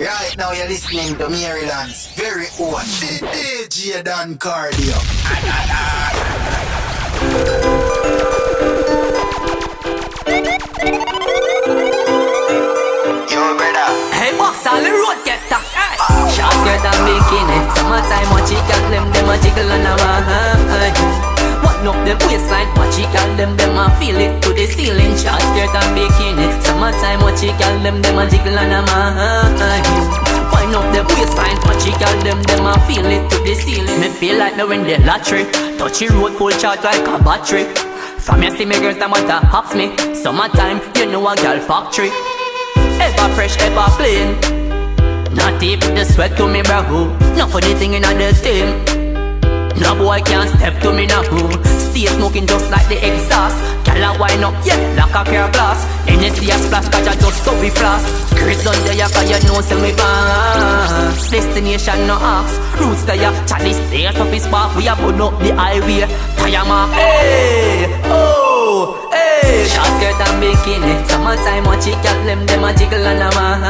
Right now you're listening to Maryland's very own Djdoncardio. Yo, brother. Hey, box on the road, get taxed. Short skirt and bikini. Summertime, what she got them a jiggle and a wah. Button up them waistline, what she call them a feel it to the ceiling. Short skirt and bikini, summertime, what she call them a jiggle and a man. Wind up the waistline, but she call them a feel it to the ceiling. Me feel like me win the lottery, touchy road full charge like a battery. From here see me girls that matter hops me, summertime, you know a girl factory. Ever fresh, ever plain, not even the sweat to me bro. Not for the thing in the team. No boy can't step to me now. Stay smoking just like the exhaust. Cala wine up, yeah, like a car blast. Hennessy a splash, catch a just so we flash. Chris on the yaka, you know send me pass. Destination no ask. Roots the yak, Charlie stays up his path. We a burn up the highway, tire mark. Hey, oh, hey. Short skirt and bikini, summertime what she got them a jiggle and a man.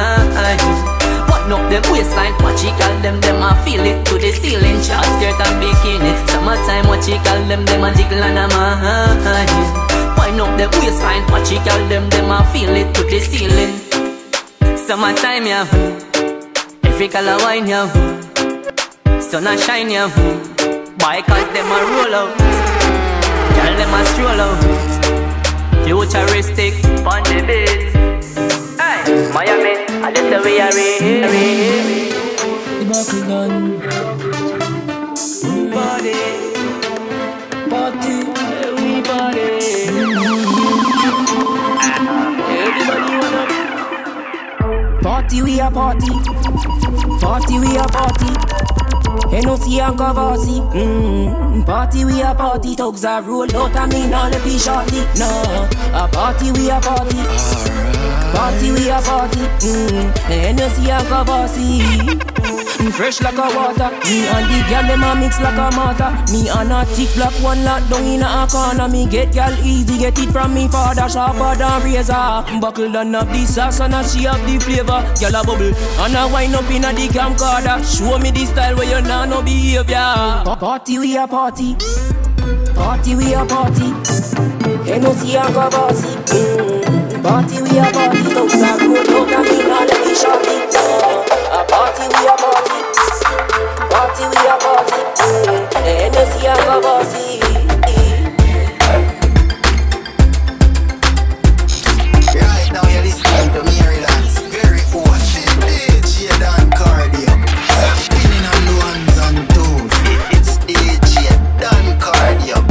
Button up them waistline, what she call them a feel it to the ceiling. Short skirt and bikini, summertime what she call them a jiggle and a man. Wind up them waistline, what she call them a feel it to the ceiling. Summertime yeah, every color wine yeah, sun a shine yeah, bikers them a roll out, girl them a stroll out, futuristic on the beat. Miami, I just the way I read. The buckle done. Party, party, we party. Everybody wanna party, we a party. Party, we a party. Ain't no see and converse. Party, we a party. Thugs are rolled out and me not let be shorty. No, a party, we a party. Party we a party, and you see a kavasi. Fresh like a water, me and the girl dem a mix like a mortar. Me and a thick black one lot down in a corner. Me get girl easy, get it from me father, sharper than razor. Buckle down up the sauce and a she up the flavor. Girl a bubble and a wine up in a the camcorder. Show me the style where you nah no behavior. Party we a party, party we a party, and you see a kavasi. Party we a party, don't stop, go, don't come in, all of me shot it down. A party we a party, party we a party, and you see a kavasi. Right now you're listening to Maryland's very own Djdoncardio. Spinning on the ones and twos, it's Djdoncardio.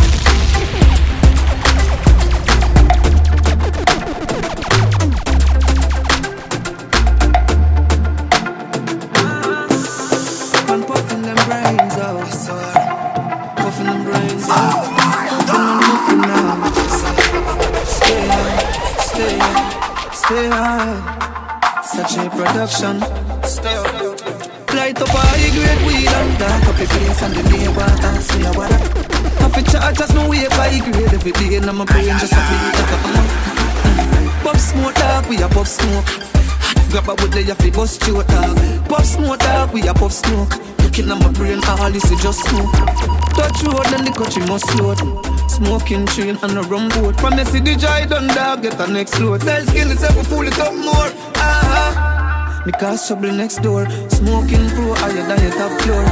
Production, stay up. Light up a high grade wheel and dark up the place and the neighbor and see a water. I feel charged as my way by grade every day and my brain just a feel like a pump. Puff smoke dog, we a puff smoke. Grab a wood lay a fi bust you dog. Puff smoke dog, we a puff smoke. Looking at my brain, all this is just smoke. Touch road and the country must load. Smoking train and a rum boat. From the city joy done dog, get a next load. Tell skill is ever fool it up more. Me cause trouble next door. Smoking pro, higher than your top floor.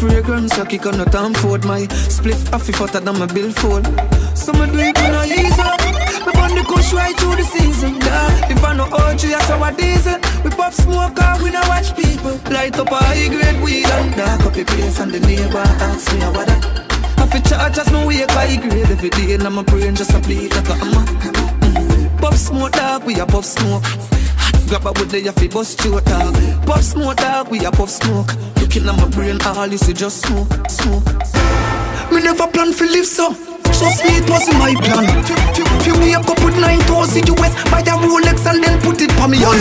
Fragrance, I kick on the time forward. My split half hotter than my billfold. So me do it when I ease up. Me burn the kush right through the season. Nah, if I no OG, I saw a diesel. We puff smoke out, we no watch people. Light up a high grade weed and dark up the place and the neighbor asks me a water. I feel charged as my wake high grade every day and my brain just a bleed like a hammer. Puff smoke dog, we a puff smoke. Grab a wood, they have to bust you dog. Puff smoke dog, we a puff smoke. Looking at my brain, all you see just smoke, smoke. Me never planned to live so. Trust me, it wasn't my plan. Fill me up, go put 9,000 US. Buy the Rolex and then put it for me on.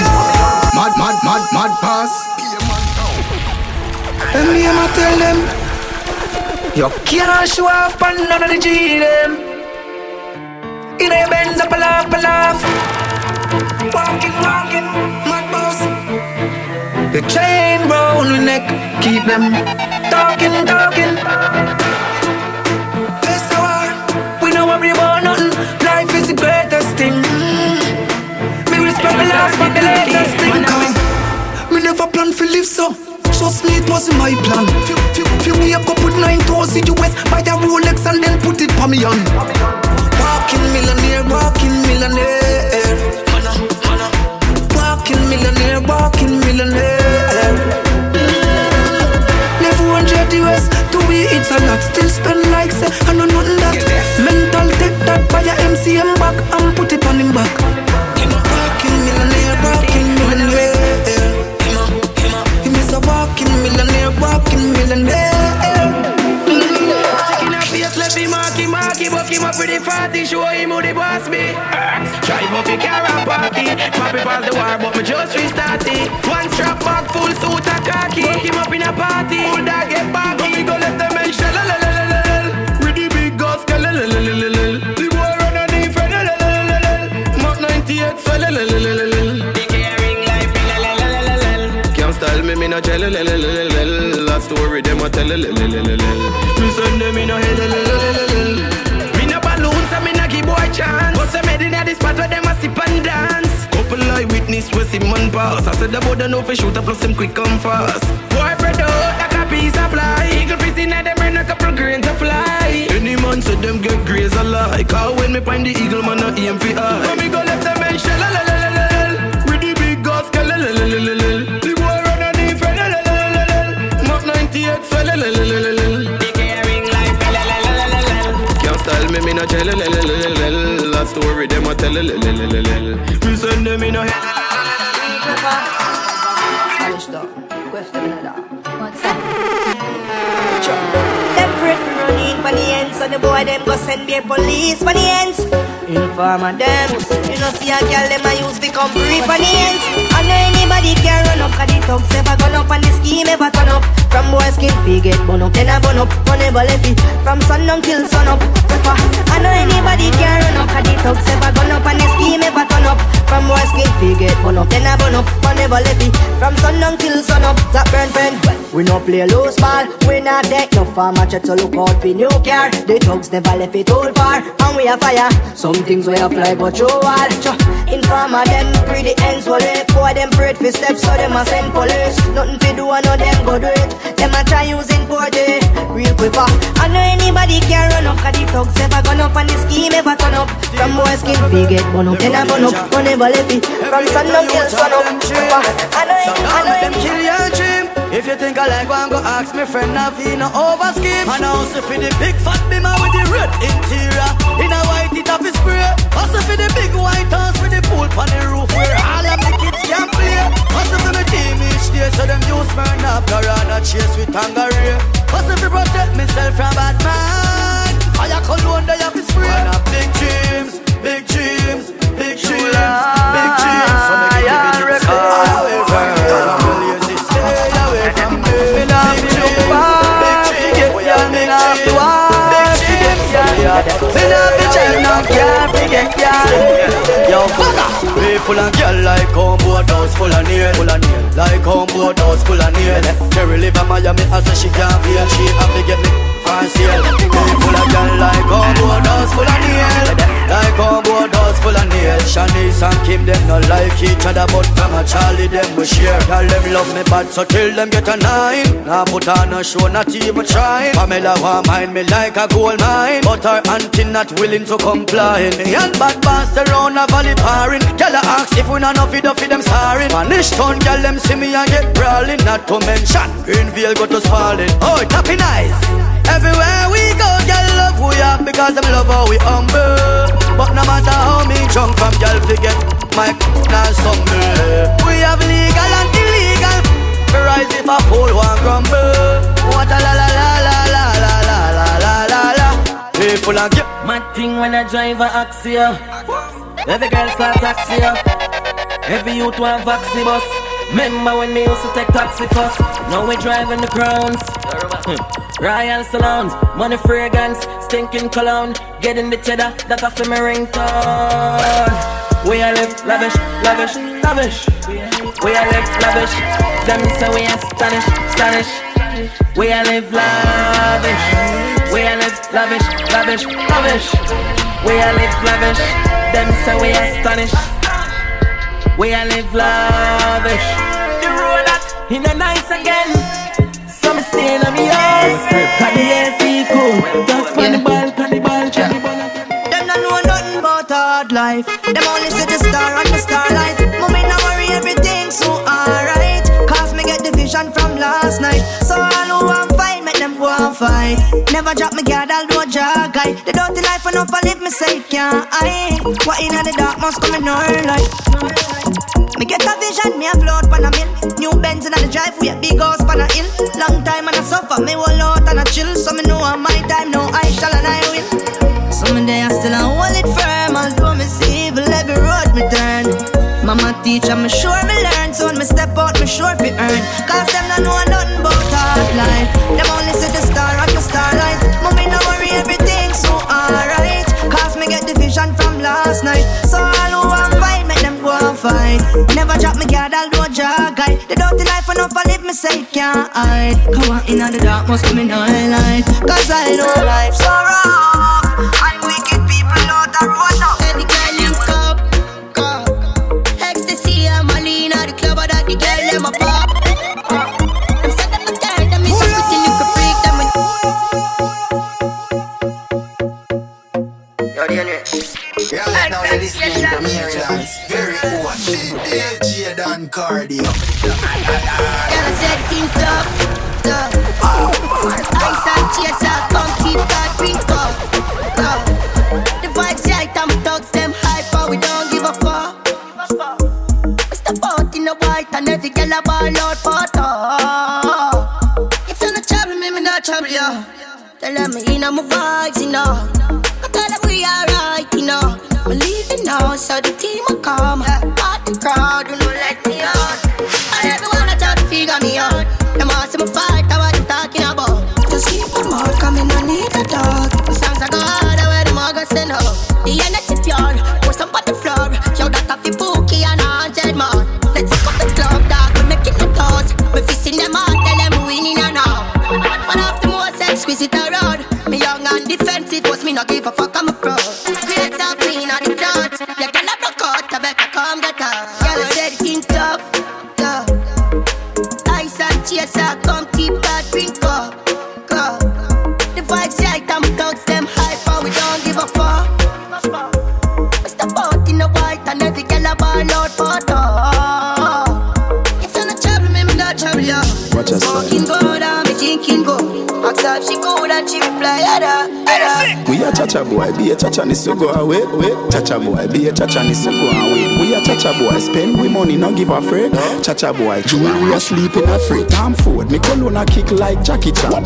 Mad, mad, mad, mad pass. And me I'ma tell them you can't show up and none of the G them. It ain't bends up a laugh, a laugh. Walking, walking, mad boss. The chain rolling neck, keep them talking. This hour, we don't worry about nothing. Life is the greatest thing. Me respect my last, but the latest thing. Me never planned to live so. Trust me, it wasn't my plan. Few me up, go put 9,000 US, buy the Rolex and then put it on me on. Walking millionaire. Mana. Walking millionaire. Left 100 US, to be it's a lot. Still spend like say, I know nothing that. Mental take that, buy a MCM back and put it on him back. Walking millionaire. Walking millionaire. Chicken and beers, let me marky, buck him up with the party, show him who the boss be. Drive up the car and party, papi pass the war, but me just restart it. One strap back, full suit and khaki, buck him up in a party, full dog get back, but we go let them in shell, with the big guns, the boy run on the friend, Mach 98, me no tell last story them a tell me send them in a hell. Me no balloons and me no give boy chance. Cause I'm heading at this spot where them a sip and dance. Couple I witness where see man pass. I said the boy don't know for shooter plus him quick and fast. Boy bread out like a piece of fly. Eagle prison at them bring a couple grains to fly. Any man said them get graze alike. Cause when me find the eagle man no aim for eye. When me go left them and shell with the big guns call the caring life, can't style me no tell last story them a tell me send them in a hell. For the ends and the boy them go send me police for the ends. Informer them, you know see a girl them I use become free for the ends. I know anybody can run up, cause the thugs ever gone up and the scheme ever turn up. From boy skin fee get bun up, then I bun up, one ever left it. From sun down till sun up, pepper. I know anybody can run up, cause the thugs ever gone up and the scheme ever turn up. From boy skin fee get bun up, then I bun up, one ever left it. From sun down till sun up, that burn. We no play loose ball, we not deck no farmer chat to look out for new. Care. The thugs never left it all far, and we are fire. Some things we are fly, but you all. Informer them, pretty ends will it. Boy, them prayed for steps, so them a send police. Nothing to do, I know them go do it. Them a try using body, real quicker. I know anybody can run up, cause the thugs ever gone up, and the scheme ever turn up. From boy skin, we get one up, then I burn up, one never left it. From sun up till sun up, I know them kill your dream. If you think I like one, go ask me friend, I've been over scheme. And also for the big fat bimmer with the red interior, in a white it up is spray. Also for the big white house with the pool on the roof where all of the kids can play. Also for the team each day, so them use my napka and a chase with tangaree. Also for protect myself from bad man, fire cologne they have is spray. And I have big dreams, so they can give me dreams. However, Yo, people and girl like homeboard house full of nail. Like homeboard house full of nail. Jerry live in Miami and say she can't feel. She have to get me fancy. People and girl like homeboard house full of nail. Like homeboard house full of nail. Shanice and Kim them not like each other, but from a Charlie them we share. Girl them love me bad, so till them get a 9. Now put on a show, not even trying. Pamela want mine, me like a gold mine, but her auntie not willing to comply. Me and bad boss around a valley parin. Girl I ask if we not know feed up them starring. Spanish town girl them see me and get brawling. Not to mention Greenville got us falling. Oh, it happy nice. Everywhere we go, girl love we have, because them love how we humble. But no matter how me drunk from girl forget my now stumble. We have legal and illegal. We rise if a fool won't grumble. What a la la la la la la la la la la la. People and girl. My thing when I drive a Axia. Every girl start Axia. Every youth want Vaxi bus. Remember when me used to take taxi first. Now we driving the crowns. Royal salons, money fragrance, stinking cologne. Getting the cheddar, that's off my ringtone. We are live lavish, lavish, lavish. We are live lavish. That means so we are Spanish, Spanish. We are live lavish. We are live lavish, lavish, lavish. We are live lavish. That means so we are Spanish. We are live lavish. The roll out in a nice again. Some staying on me house. Got the AC cool. Dance for the ball, got the ball, got the ball. Them don't know nothing about hard life. Them only see the star and the starlight. Mommy now worry everything so alright. Cause me get the vision from last night. So all who want fight, make them go and fight. Never drop me guard, I'll do a jack guy. The dirty life enough I live, me say can't I. What in the dark must come in our light. Me get a vision, me a float pan a mill. New Benz in the drive, we a big house pan a hill. Long time and I suffer, me whole out and I chill. So me know on my time, no I shall and I will. Someday I still hold it firm. Although me see evil every road me turn. Mama teach and me sure me learn. So when me step out me sure fi earn. Cause them don't know nothing about hard life. Them only see the star and the starlight. Mommy no worry everything so alright. Cause me get the vision from last night. So all who want fight make them go and fight. Never drop me guard, I'll do a jack guy. The dirty life enough I live me say can't hide. Come on in the dark must come in all light. Cause I know life's so rough. I'm wicked people out the road now. Hey, the girl them cup. Ecstasy and Malina, the club that the girl them a pop. Them set them a time, them is so pretty you can freak them with. Yo, DNA. Yeah, right now you're listening to Maryland's very own Djdoncardio. Girl, I said team club, club. Ice and cheers are funky, that drink up. The vibes right and thugs them hyper, we don't give a fuck. We step out in the white and every girl a ball out for talk. If you no trouble me, me no trouble you. They let me in on my vibes, you know. Cause all of we alright, you know. We leaving now, so the team will come. But the crowd will not let me out. And everyone I try to figure me out. Them all see me fight, I what you talking about. Just keep them all coming, I need a dog. The songs are gone. The energy pure, pour some on the floor. Yo, that coffee bookie and 100 more. Let's go to the club, dog, we're making the toast. We're fixing them all, tell them we winning and all. One of the most exquisite around. Me young and defensive, was me not give a fuck, I'm a pro. Creates a queen on the cloud. You cannot block out, I better come get out. Y'all said it in tough, tough. Ice and cheers, I come keep that drink up, go. The vibes right, I'm thugs, them hyper, we don't give a fuck. Smoking gold and me drinking gold. Ask her if she cold and she reply, Ada. We a cha-cha boy, be a cha-cha nis to go away. Cha-cha boy, be a cha-cha nis to go away. We a cha-cha boy, spend we money, no give a freak. Cha-cha boy, jewelry a sleep in a freak. Tom Ford, me colonna kick like Jackie Chan.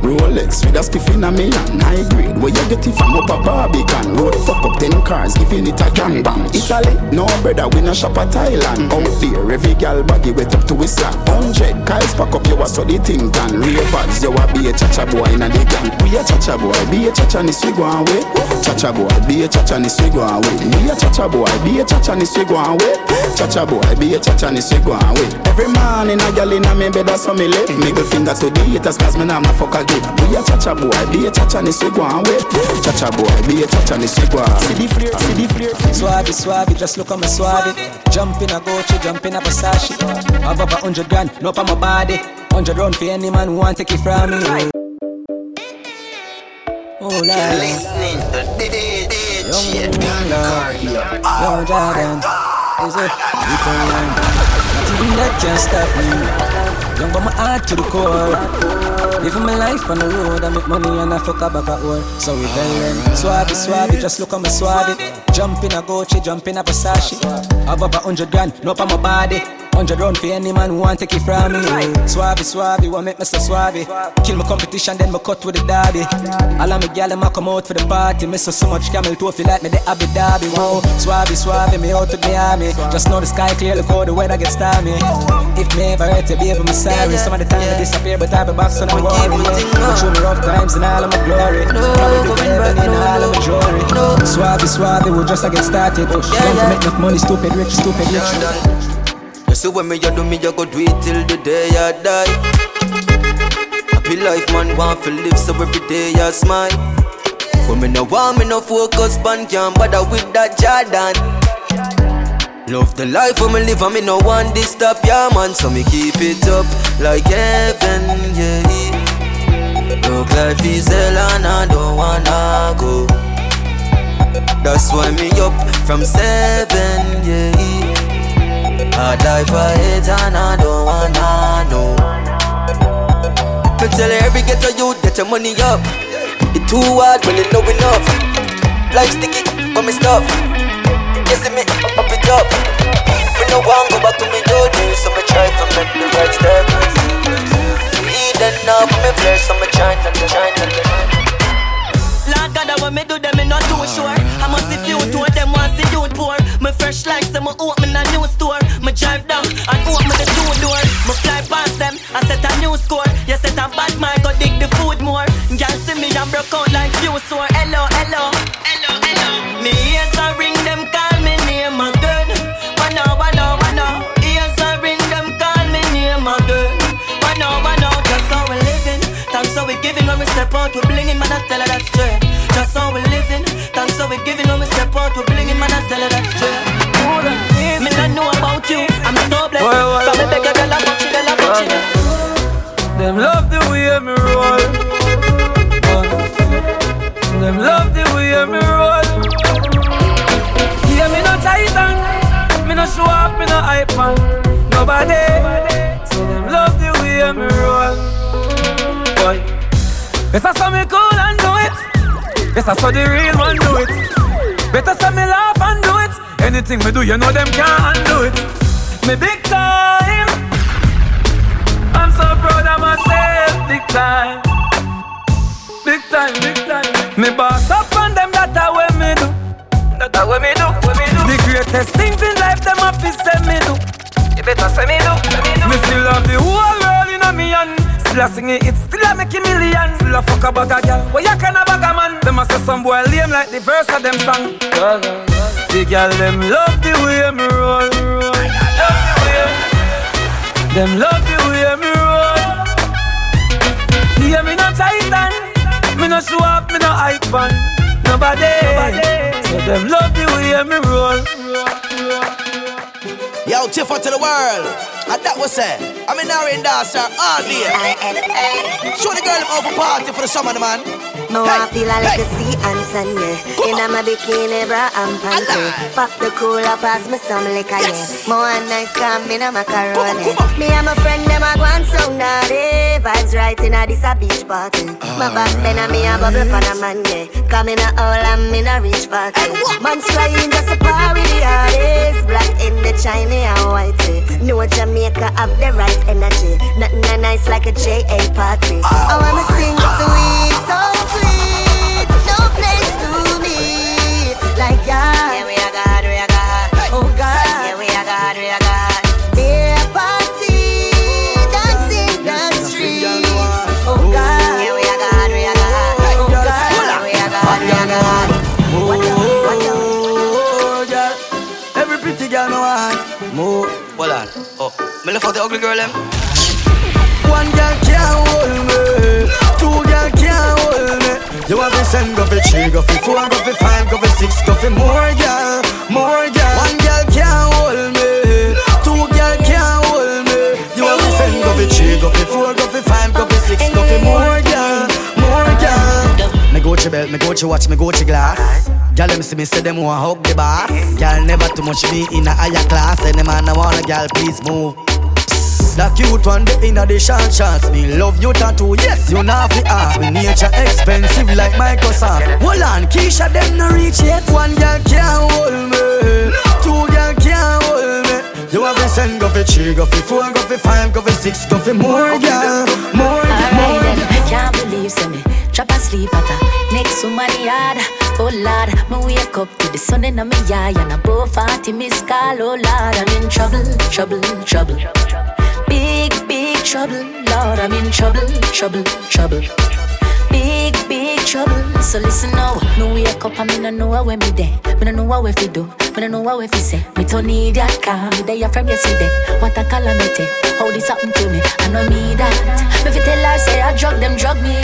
Rolex, with a spiff in a million. High grade, where you get it from up a Barbican. Road fuck up 10 cars, giving it a gang bang. Italy, no brother, we no shop at Thailand. Out there, every gal baggy wet up to his slap. 100 cars pack up, you a study thing tan. Real bags, you a be a cha-cha boy in a the gang. We a cha-cha boy, be a cha-cha nis we go away. Cha-cha boy, be a cha-cha nis we go away. We a cha-cha boy, be a cha-cha nis we go away. Cha-cha boy, be a cha-cha nis we go away. Every man in a gal in a me bed so me left. Middle finger to the haters cause me nah ma fuck a. We a cha-cha boy, be a cha-cha ni swig one way. Cha-cha boy, be a cha-cha ni swig one. See the flare, swabby, swabby, just look at my swabby. Jump in a Gucci, jump in a Versace. Have over 100 grand, no for my body. 100 round for any man who want take it from me. Oh la, listening to Djdoncardio. Long Jordan, is it? Nothing that can stop me. Young but my heart to the core. Living my life on the road, I make money and I fuck up back at work. So we then swabby, swabby, just look at my swabby. Jump in a Gucci, jump in a Versace. Have over 100 grand, no for my body. 100 round for any man who want take it from me. Swabby, swabby, what make me so swabby? Kill my competition, then me cut with the derby. All of me gyal them a come out for the party. Me so much camel toe feel like me the Abu Dhabi. Wow, swabby, swabby, me out to the army. Just know the sky clear, look how the weather gets stormy. If me ever hurt you, baby, me sorry. Some of the time I disappear, but I be back, so no worry. But you me rough times in all of my glory. Probably the heaven in all of my jewelry. Swabby, swabby, we just a get started. Don't make enough money, stupid rich, stupid rich. So when me, you go do it till the day I die. Happy life, man, want to live, so every day I smile. When me no want, me no focus, man, can't bother with that Jordan. Love the life when me live, and me no want this stop, yeah, man. So me keep it up like heaven, yeah. Look, life is hell and I don't wanna go. That's why me up from 7, yeah. I die for it and I don't wanna know. Me tell every ghetto youth get your money up. It too hard when you know enough. Life sticky, but me stuff. You see me up it up. Me no want go back to me old days, so me try to make the right step. Eden now for me flesh, so me try to Lord God, what me do them, me not too sure. I must see few to them once they do it poor. Me fresh like some open a new store. Me drive down and open the 2 door. Me fly past them and set a new score. You set a bad mind, go dig the food more. Y'all see me and broke out like few sore. Hello, hello, hello, hello. Me ears a ring, them call me name again. One hour, one hour, one hour. Ears a ring, them call me name again. One hour, one hour. Just how we living. Thanks how we giving when we step out. We blinging, man, I tell her that's true. That's how we living. Thanks how we giving when we step out. We blinging, man, I tell her that's true. Me not know about you. I'm so blessed. So me beg a girl, I want you, girl, I want you. Them love the way me roll. Them love the way me roll. Yeah, me no titan. Me no show up, me no hype man. Nobody. So them love the way me roll. Boy, yes I saw me cool and do it. Yes I saw the real one do it. Better saw me laugh and do it. Anything we do, you know them can't undo it. Me big time. I'm so proud of myself. Big time. Big time, big time. Me boss up on them, that's how me do. That's how me do, what me do. The greatest things in life, them up is say me do. You better say me do, say me do. Me still love the whole world in a million. Still a singing it, still a making millions. Still a fuck a bag a girl, well you can a bag a man. Them a say some boy lame like the verse of them song. The girl, them love the way me roll. Them love the way me roll. Yeah, me no titan. Me no show up, me no icon. Nobody. So them love the way me roll. Yo, cheer for to the world. And that was it. I'm in our industry all day. Show the girl over party for the summer, man. No, hey, I feel like the sea and sun, yeah. In my bikini, bra and panty. Pop the cooler, pass me some liquor, yes. Yeah. More nice come in a macaroni. Me and my friend, them a go and sound naughty. Vibes right in a this a beach party. My back men and me a bubble pan a man, yeah. Come in a all and me a reach party. Hey, man's flying just a par with the artists. Black in the Chinese and white, yeah. No Jamaica have the right energy. Nothing nice like a J.A. party. I wanna sing sweet, so sweet. No place to me like God. Yeah, we are God, we are God. Oh God. Yeah, we are God, we are God. Beer party, dancing the streets. Oh God. Yeah, we are God, we are God. Oh God. Yeah, we are God, we are God. Oh God. Every pretty girl no want more. Hold on. Oh, me look for the ugly girl, them. One girl can't hold me. Two girl can't hold me. You have a seven, go for 3, go for 4, go for 5, go for 6, go for more girl, more girl. One girl can't hold me. Two girl can't hold me. You have a seven, go for 3, go for 4, go for 5, go for 6, go for more girl, more girl. Me go to belt, me go to watch, me go to glass. Girl, them see me say them want hug the boss. Girl, never too much me in a higher class. Any man I want a girl, please move. That cute one, the inner the short shots. Me love you tattoo, yes, you not the ass. Me nature expensive like Microsoft. Hold on, Keisha, them no reach yet. One girl can't hold me. Two girl can't hold me. You have a send, go for 3, go for 4, go for 5, go for 6, go for more girl, more girl. All right, then, can't believe so me. Trap and sleep at her, next to my yard. Oh Lord, me wake up to the sun in my eye. And a bow 40 miss call, oh Lord. I'm in trouble, trouble, trouble. Big, big trouble, Lord. I'm in trouble, trouble, trouble. big, big trouble. So listen now, no wake up and me no know where me there. Me no know what we do, me no know what we say. Me don't need that car, me there from yesterday. What a calamity, how this happened to me? I no need that. Me fi tell her say I drug them, drug me.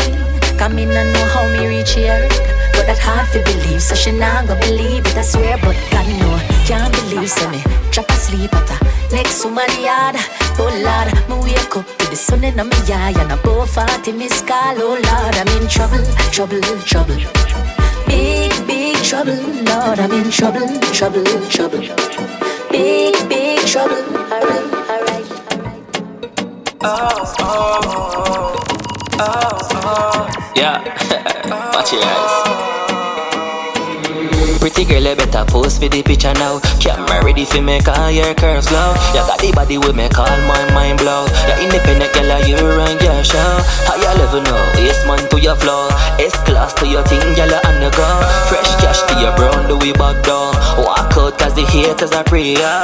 Cause me no know how me reach here. But that hard to believe, so she not gonna believe it, I swear. But God know, can't believe, so me drop asleep at her next woman yard. Oh Lord, me wake up to the sun in my eye and I bow 40 miss call. Oh Lord, I'm in trouble, trouble, trouble. Big, big trouble, Lord, I'm in trouble, trouble, trouble. Big, big trouble, alright, alright, alright. Oh, oh, oh, oh. Yeah, watch your eyes. Pretty girl, you better post for the picture now. Camera ready for me, call your curves glow. You got the body with me, call my mind blow. You're independent, girl, you run your show. Higher level now, yes man to your flow. S-class to your thing, girl, you on the go. Fresh cash to your brown, do we back down. Walk out cause the haters are pretty, yeah.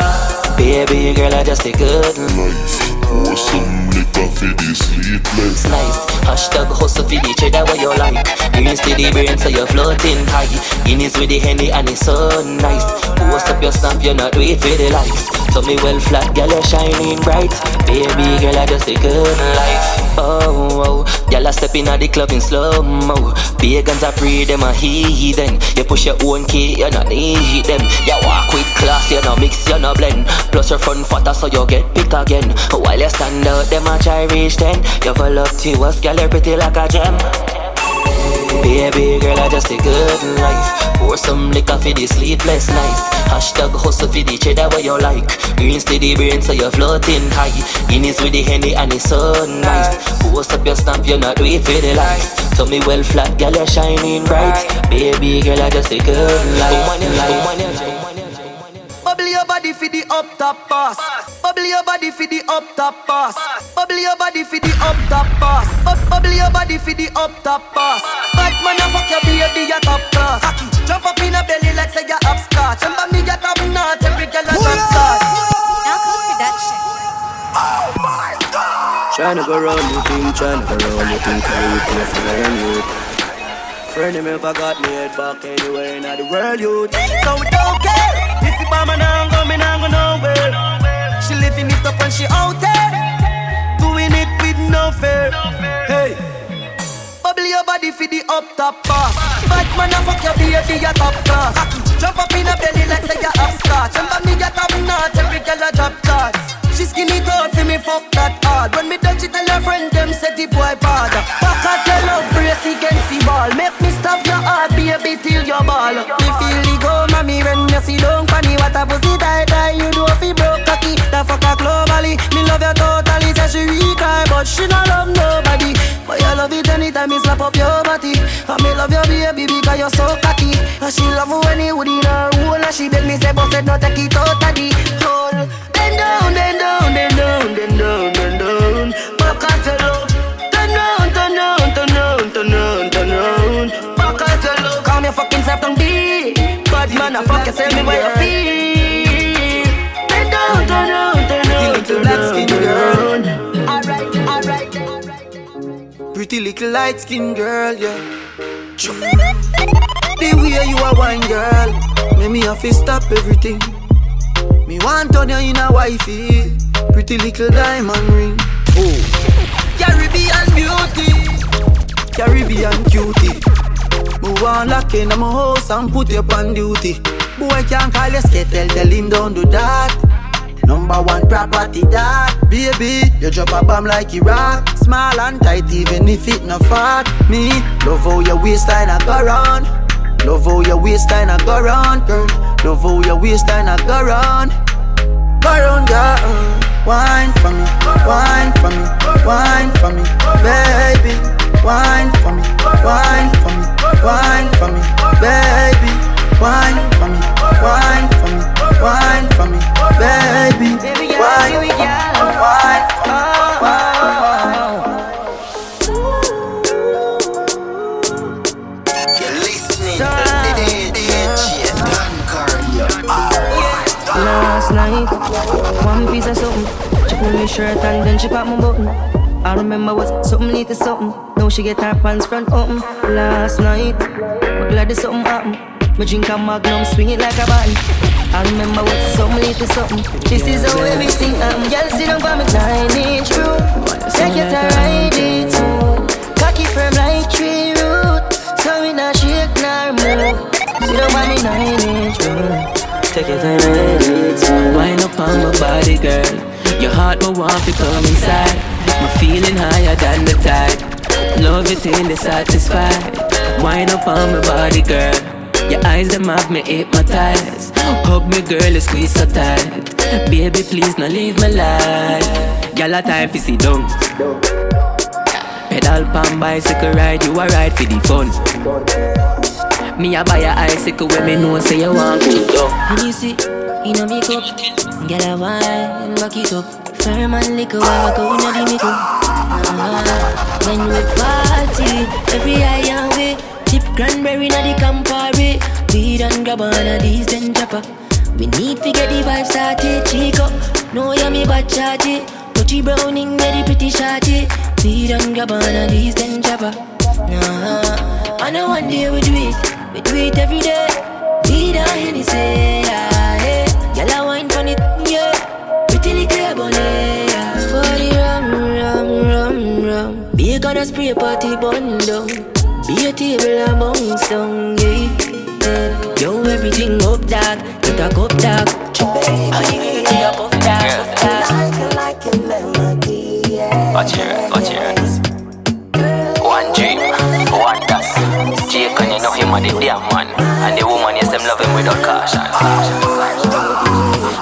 Baby girl, I just a good life. Pour some liquor for the sleepless. Nice, hashtag hustle for the cheddar what you like. Green steady brain so you're floating high. Guinness with the Henny and it's so nice. Post up your stamp, you're not wait for the likes. Tummy well flat, girl, you're shining bright. Baby girl, I just a good life. Oh, oh, girl, I step in at the club in slow-mo. Pagans are free, them are heathen. You push your own key, you not need them. You walk with class, you not mix, you not blend. Plus your front fatter so you get picked again. While you stand out, them a try reach 10. You fall up to us, girl, you're pretty like a gem. Baby girl, I just a good life. Pour some liquor for the sleepless nights. Hashtag hustle for the cheddar what you like. Green steady brain so you're floating high. Guinness with the Henny and it's so nice. Post up your stamp, you're not wait for the lights. Tummy well flat, girl, you're shining bright. Baby girl, I just a good life. Bubble your body for the up top boss. Bubble your body for the up top boss. Bubble your body for the up top boss. Bubble your body for the up top boss. Fight man a fuck your baby a top class. Jump up in a belly like say you're upstart. Remember me get up now, every girl a top class. Now come production. Oh my God. Tryna go round your thing, tryna go round your thing, carry it to your friend you. Friend him if I got me head back anywhere in the world you. So we don't care. Mama now I'm nowhere. She living it up and she out there, doing it with no fear. Hey, bubble your body for the up top boss. Bad man a fuck your baby a top class. Jump up in a belly like say you're upstart. Jump up me get up not every girl a drop class. She skinny tall for me fuck that hard. When me touch it tell her friend them say the boy bad. Back at your love brace against the ball. Make me stop your heart baby till your ball. Me feel it go mommy when you see long. What a pussy tight, you do fi broke cocky. The fuck her globally, me love you totally. Say she weak cry, but she no love nobody. But you love it anytime me slap up your body. And me love your baby because you're so cocky. And she love you when you would in her hole. And she beg me say, but said no take it out of the hole. Bend down, bend down, bend down, bend down, bend down. Back at your love. Turn round, turn round, turn round, turn round, turn round. Back at your love. Calm your fucking self down deep. Bad man, I fuck you, tell me where you feel. Pretty little light skin girl, yeah. The way you a wine girl, make me have to stop everything. Me want turn you in a wifey, pretty little diamond ring. Oh, Caribbean beauty, Caribbean cutie. Move on lock in my house and put you up on duty. Boy can't call you skittle, tell him don't do that. Number one property that, baby, you drop a bomb like Iraq. Small and tight even if it not fat. Me, love how your waistline a go round. Love how your waistline a go round, girl. Love how your waistline a go round. Go round, girl. Wine for me, wine for me, wine for me, baby. Wine for me, wine for me, wine for me, baby. Wine for me, wine for me, wine for me, baby. Baby girl, wine, baby girl, wine, oh, oh, oh. You're listening so, to Djdoncardio. Last night, one piece of something. She pulled my shirt and then she popped my button. I remember was something little something. Now she get her pants front open. Last night, but glad there's something happened. Me drink a Magnum, swing it like a button. I remember was something little something. This is how everything happened. Y'all sit down for me, 9-inch root. Take your time, ride it too. Cocky firm like tree root. So we not shake nor move. Sit down for me, 9-inch root. Take your time, ride it too. Wind up on my body, girl. Your heart will want to come inside. I'm feeling higher than the tide. Love it till it's satisfied. Wind up on my body, girl. Your eyes, them have me hypnotized. Hug me, girl, you squeeze so tight. Baby, please, no leave my life. Y'all a time for see down. Pedal pan bicycle ride, you a ride for the fun. Me a buy a icicle when me know say you want to go. When you see, you know me cup. Get a wine, back it up. Firm and liquor, I go in the middle. When we party, every eye and way. Chip cranberry in the Campari. We done grab on a decent chopper. We need to get the vibe started, chico. No yummy but charge. Touchy browning, very pretty shorty. We done grab on a decent chopper. I know one day we do it. We do it every day. We done Hennessy, yeah. Yellow wine on it, yeah. Pretty little be gonna spray a party bundle. Be a table among some, yeah. Yo, everything up dark, get a cup dark. I need to up of dark. Like a melody, yeah. Watch here. One dream, one dust. Jake, and you know him as the damn man. And the woman, yes, them love him without caution.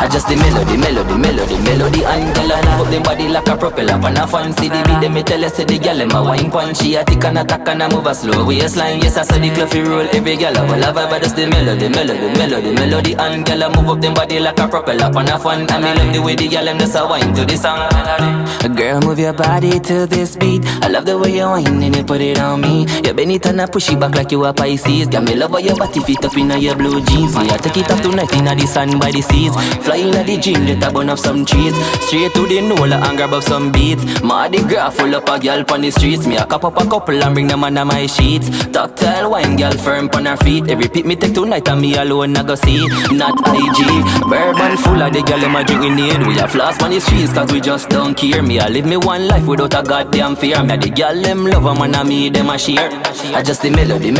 I just the melody and girl and up them body like a propeller. Pan a fancy the beat, them me tell us to the girl them a wine pan. She a tick and a tack and a move a slow waistline. Yes, I saw the cluffy roll every girl. Well, I vibe just the melody and girl and move up them body like a propeller. Pan a fan and me love the way the girl them just a wine to the song. Girl, move your body to this beat. I love the way you wine and you put it on me. You bend it and I push it back like you a Pisces. Got me love all your body fit up inna your blue jeans. Me a take it off tonight inna the sun by the seas. Flying at the gym, let a burn up some trees. Straight to the NOLA and grab up some beats. Mardi Gras full up a girl pon the streets. Me a cup up a couple and bring them under my sheets. Tactile wine, girl firm pon her feet. Every pick me take tonight and me alone I go see. Not IG, bourbon full of the girl in my drinking need. We a floss pon the streets cause we just don't care. Me a live me one life without a goddamn fear. Me a the girl them love a man and me them a share. I just the melody and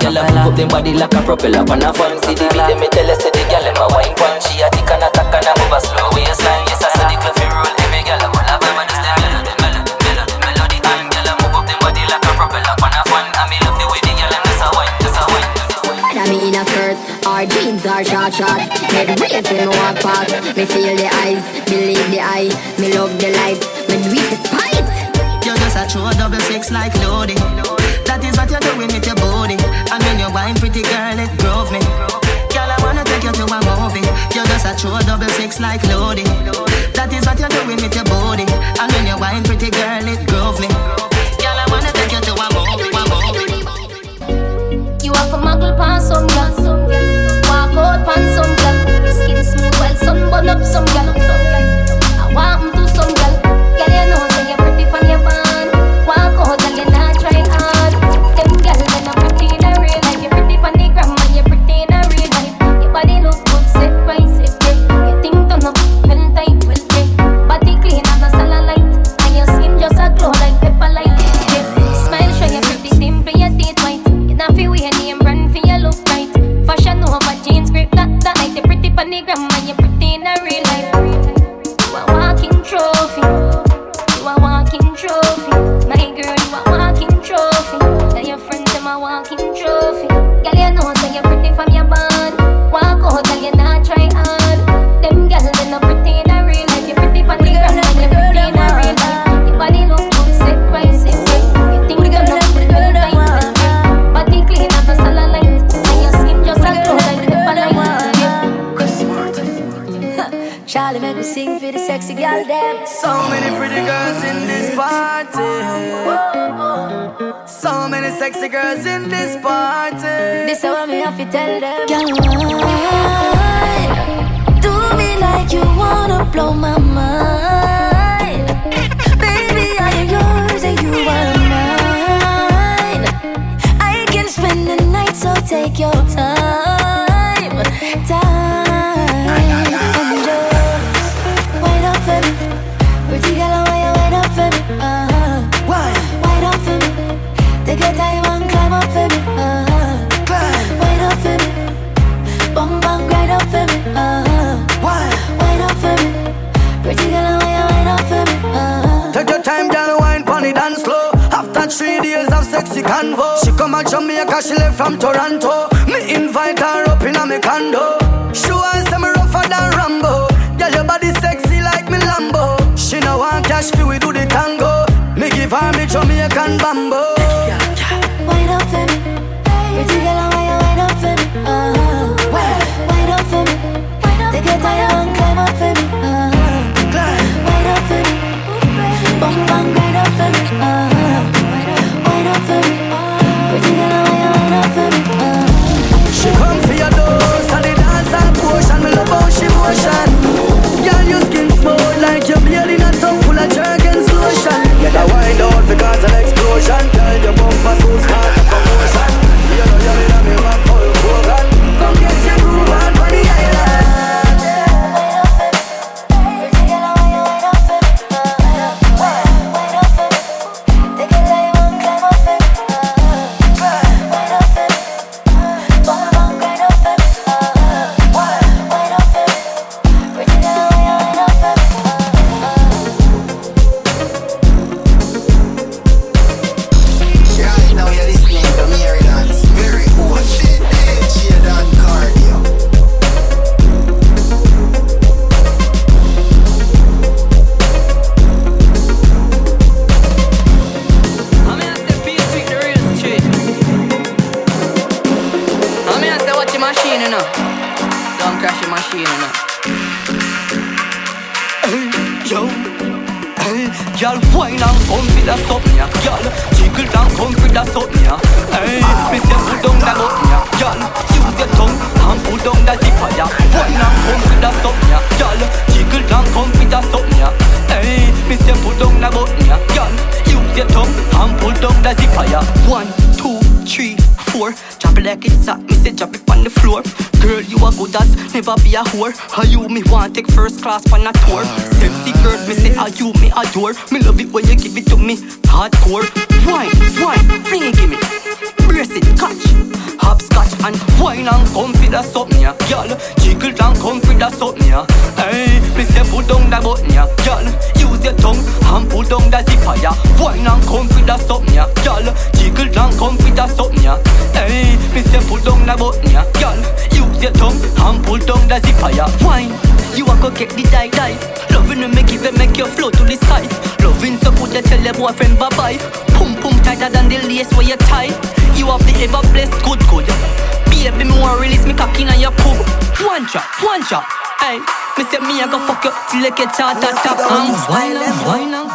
girl I hook up them body like a propeller. Pon a fancy the beat them me tell us to the girl them a wine. She a tick and a tack and a move a slow waistline. Yes, I saw the fluffy roll every girl. All I ever does the melody and girl I move up them body like a propeller. One of one, I me love the way the girl and just a wine. And I mean a skirt, our jeans are short. Head raised when me walk past. Me feel the eyes, believe the eye. Me love the light, me do it despite. You just a true double six like loading. That is what you're doing with your body. And when you wine pretty girl, it drove me. You to a movie. You just a true double six like loading. That is what you're doing with your body. And when you wine pretty girl, it grove me. Girl, I wanna take you to a movie. You have a muggle pan some girl. Walk out pan some girl. Skin smooth while sun burn up some girl. I want to some girl. Girl, you know that you're pretty from your pan. Walk out and you're not trying hard. Them girls that are pretty in the real life. You're pretty from the grandma, you're pretty in the real life. Body look good, set right, set right. You think turn up, well tight, well fit. Body clean and a solid light. And your skin just a glow like pepper light. Smile, show your pretty thing, play your teeth white. You not feel with your name, brand for your look right. Fashion over jeans, grip that night. You pretty panty grandma, you pretty in a real life. You a walking trophy. You a walking trophy. My girl, you a walking trophy. Tell your friends, them a walking trophy. Girl, you know so you're pretty from your band. Walk out and you not try hard. Them girls they no pretty in a real life. You pretty but they not pretty in a real life. Your body look good, set right, set right. You think you're not pretty in a real life. Body clean up a solid light. And your skin just a glow like the light. Charlie make me sing for the sexy girl them. So many pretty girls in this party. So many sexy girls in this party. This is what me have to tell them. Girl, do me like you wanna blow my mind. After 3 days of sexy convo, she come a Jamaica, she left from Toronto. Me invite her up in a me condo. She wants some rougher than Rambo. Girl, your body sexy like me Lambo. She no want cash fee, we do the tango. Me give her me Jamaican bamboo. Wine up for me, you take a long way, wine up for me. Wine up for me, take your time and climb up for me. Wine up for me, bum bum, wine up for me. Wine up for me, you take a long way, wine up for me. She come for your dose and the dance and potion, me love how she motion. Girl, your skin smooth like your belly not so full of jerk and lotion. Get a wind out because an explosion. Girl, your bumper so smart a commotion. You know you're in a me rock all program. Come get your groove on for the island. A whore, how you me want take first class on a tour? Sexy girl, me say how you me adore. Me love it when you give it to me, hardcore. Wine, bring it, give me. Brace it, catch, hopscotch and wine and come for the something, yeah. Girl, jiggle and come for the something, yeah. Hey, me say pull down the button, yeah. Girl, use your tongue and pull down the zipper, yeah. Wine and come for the something, yeah. Girl, jiggle and come for the something, yeah. Hey, me say pull down the button, yeah. Girl, use your tongue and pull down the zipper, yeah. Wine, you a go get the tie. Loving when me give it, make you flow to the sky. Loving so good you tell your boyfriend bye bye. Pum tighter than the lace where you tie. You have the ever blessed good. Baby, me want release me cocky on your poop. One shot. Hey, me say me I go fuck you till you get cha-cha-cha. Why now?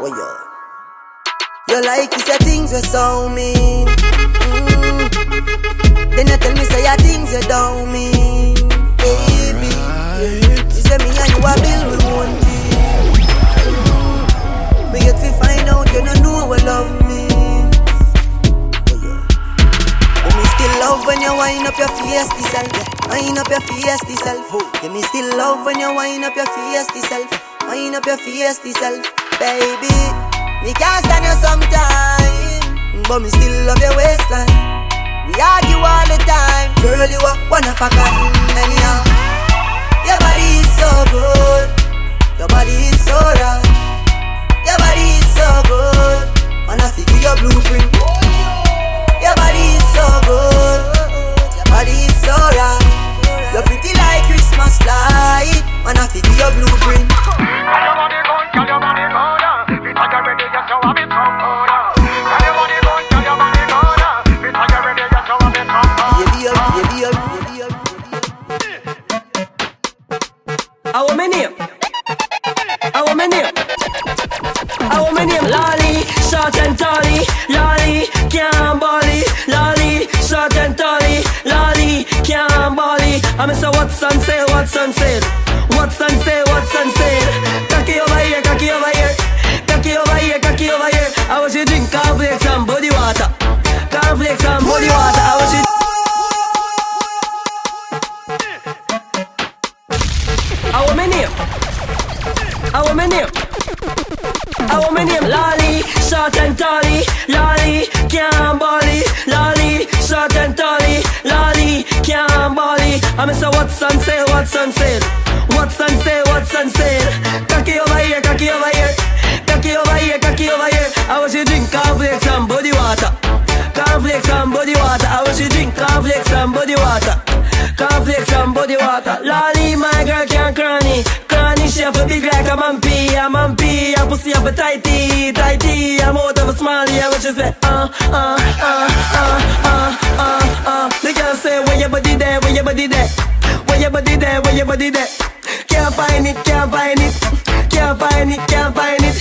Oh yeah. You like you say things you so mean. Then you tell me say your things you don't mean, baby. Right. You say me and you a bill we won't deal. But yet we find out you don't know what love means. Still love when you wind up your face yourself. Wind up your face yourself. Give me still love when you wind up your face yourself. Wind up your face yourself, baby. Me can't stand you sometimes, but me still love your waistline. We argue all the time, girl you are one of a kind. Anyhow, your body is so good, your body is so right, your body is so good. Man, I see your blueprint. Your body is so good, your body is so right. You're pretty like Christmas light, man I feel your blueprint. I want my name, Lolly, short and tally, Lolly, can't body, Lolly, short and tally, Lolly, can't body. I'm so what's on sale? Cocky over here. I want you to drink cornflakes and body water. I want you. I want my name, Lolly, short and tally, Lolly, can't body, Lolly, short and tally, Lolly, can't body. I'm so what's on sale. Cocky over here. I want you drink. cornflakes and body water. Cornflakes and body water. I wish you drink cornflakes and body water. Cornflakes and body water. Lolly, my girl can't cranny. Cranny, she have a big like a mumpy. A mumpy, a pussy have a tighty. Tighty, I'm out of a smiley. I wish you say, They can't say, when your body there, when your body there. When your body there, when your body there. Can't find it, can't find it. Can't find it, can't find it.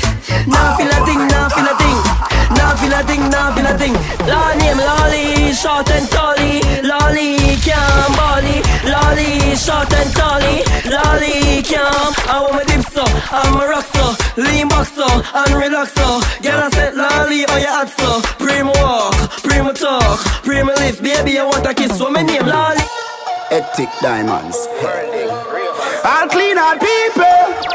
Now feel a thing, now feel a thing. Now feel a thing, now feel a thing. Law name Lolly, short and tally. Lolly, can't body. Lolly, short and tally. Lolly, can't. I want my dipso, I'm a rock so. Lean back so, and relax so. Girl, I said Lolly on your hat so. Prima walk, prima talk, prima lift. Baby, I want a kiss, so my name Lolly. Hectic diamonds. I'll clean out people.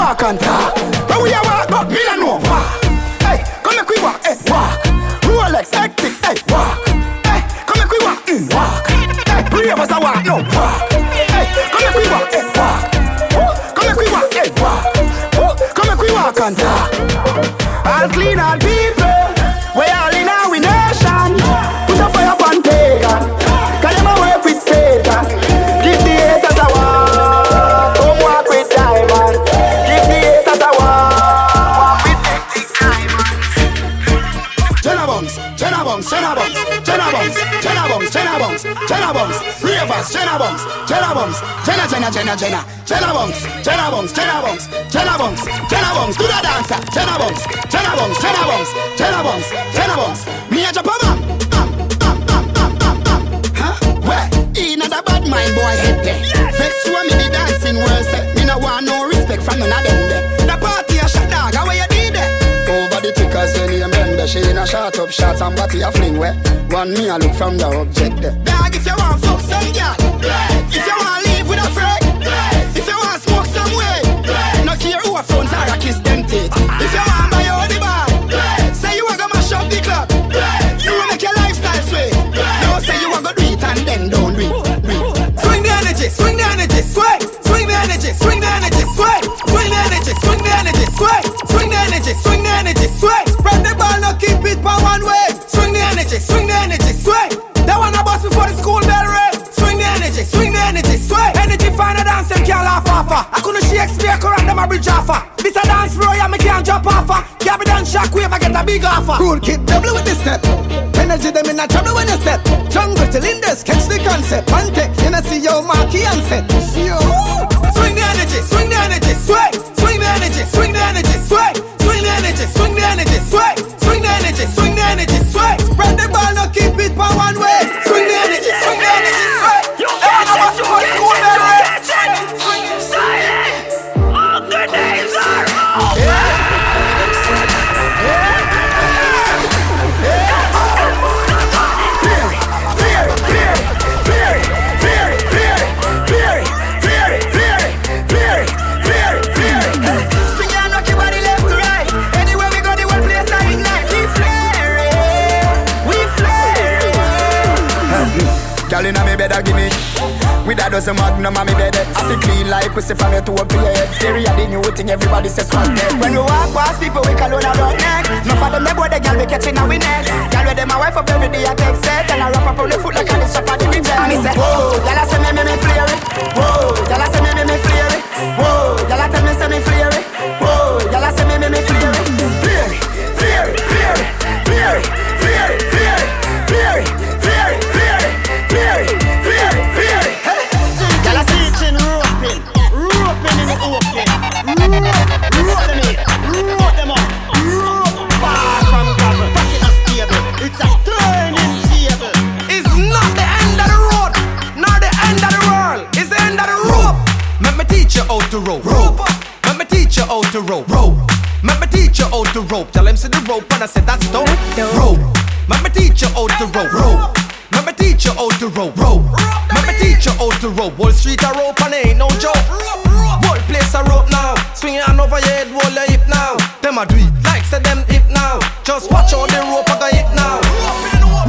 Walk and talk. When we a walk, but me don't know. Walk, hey, come make we walk, hey, walk. Rolex, hectic, hey, walk, hey, come make we walk, walk. Hey, three of us a walk, no walk. Hey, come make we walk, hey, walk. Come make we walk, hey, walk. Come make we walk and talk. All clean all people, we all in our nation. Put a fire on pagan, 'cause them a work with Satan. Give the haters a walk. Jenna bombs, do the dancer. Jenna bombs. Me a jump over. Huh? Where? In a bad mind boy head there. Vex you and me the dancing worse. Me no want no respect from none of them there. The party a shot dog, how you did it? Over the tickers when you remember. She in a shot up shots and body a fling where. One me a look from the object there. Dog, if you want fuck some girl, if you want live with a friend. If you want smoke some way, no care who a phones are a kiss them teeth. If you want buy all the bar, say you a go mash up the club. You will make your lifestyle sweet. No say you a go do it and then don't do it. Swing the energy, sway. Spread the ball, no keep it by one way. Swing the energy, sway. That one a bust before the school bell ring. Swing the energy, sway. Energy find a dance, them can't laugh off. I couldn't Shakespeare, current them a bridge offer. This a dance bro, yeah, me can't jump offer. Yeah, me dance shockwave, I get a big offer. Cool kid, double with the step. Energy, them in a trouble when you step. Jungle till in this, catch the concept. One take, you know, see your marquee and set. See you. Swing the energy, sway. Swing the energy, sway. Swing the energy, sway. Swing the energy, sway. Spread the ball, no keep it by one way. Swing the energy, sway. All the names are wrong. In a me bed give me with that doesn't magnum on me bed. I feel clean like pussy from your to up to your head. Theory of the new thing everybody says one day. When we walk past people we call on our neck. No for them they boy they girl we catching a we neck. Girl with them a wife up every day I take set. And I wrap up on the foot like I just up on the reject. And he said, whoa, y'all a say me flare it. Whoa, y'all a say me flare it. Whoa, y'all a tell me say me flare it. Whoa, y'all a say me flare it. Flare it. Y'all a see it in roping in the open. Rope them up. Far from gravel, back in a stable. It's a turning table. It's not the end of the road, nor the end of the world. It's the end of the rope. Let me teach you how to rope. Let me teach you how to rope. Let me teach you how to rope. Tell him see the rope and I said that's dope. Rope. Let me teach you how to rope. Let me teach you how to rope. Let me teach you how to rope. Wall Street a rope and ain't no joke. Whole place a rope now. Swing your hand over your head, wall your hip now. Them a do it like say them hip now. Just watch how the rope a go hit now.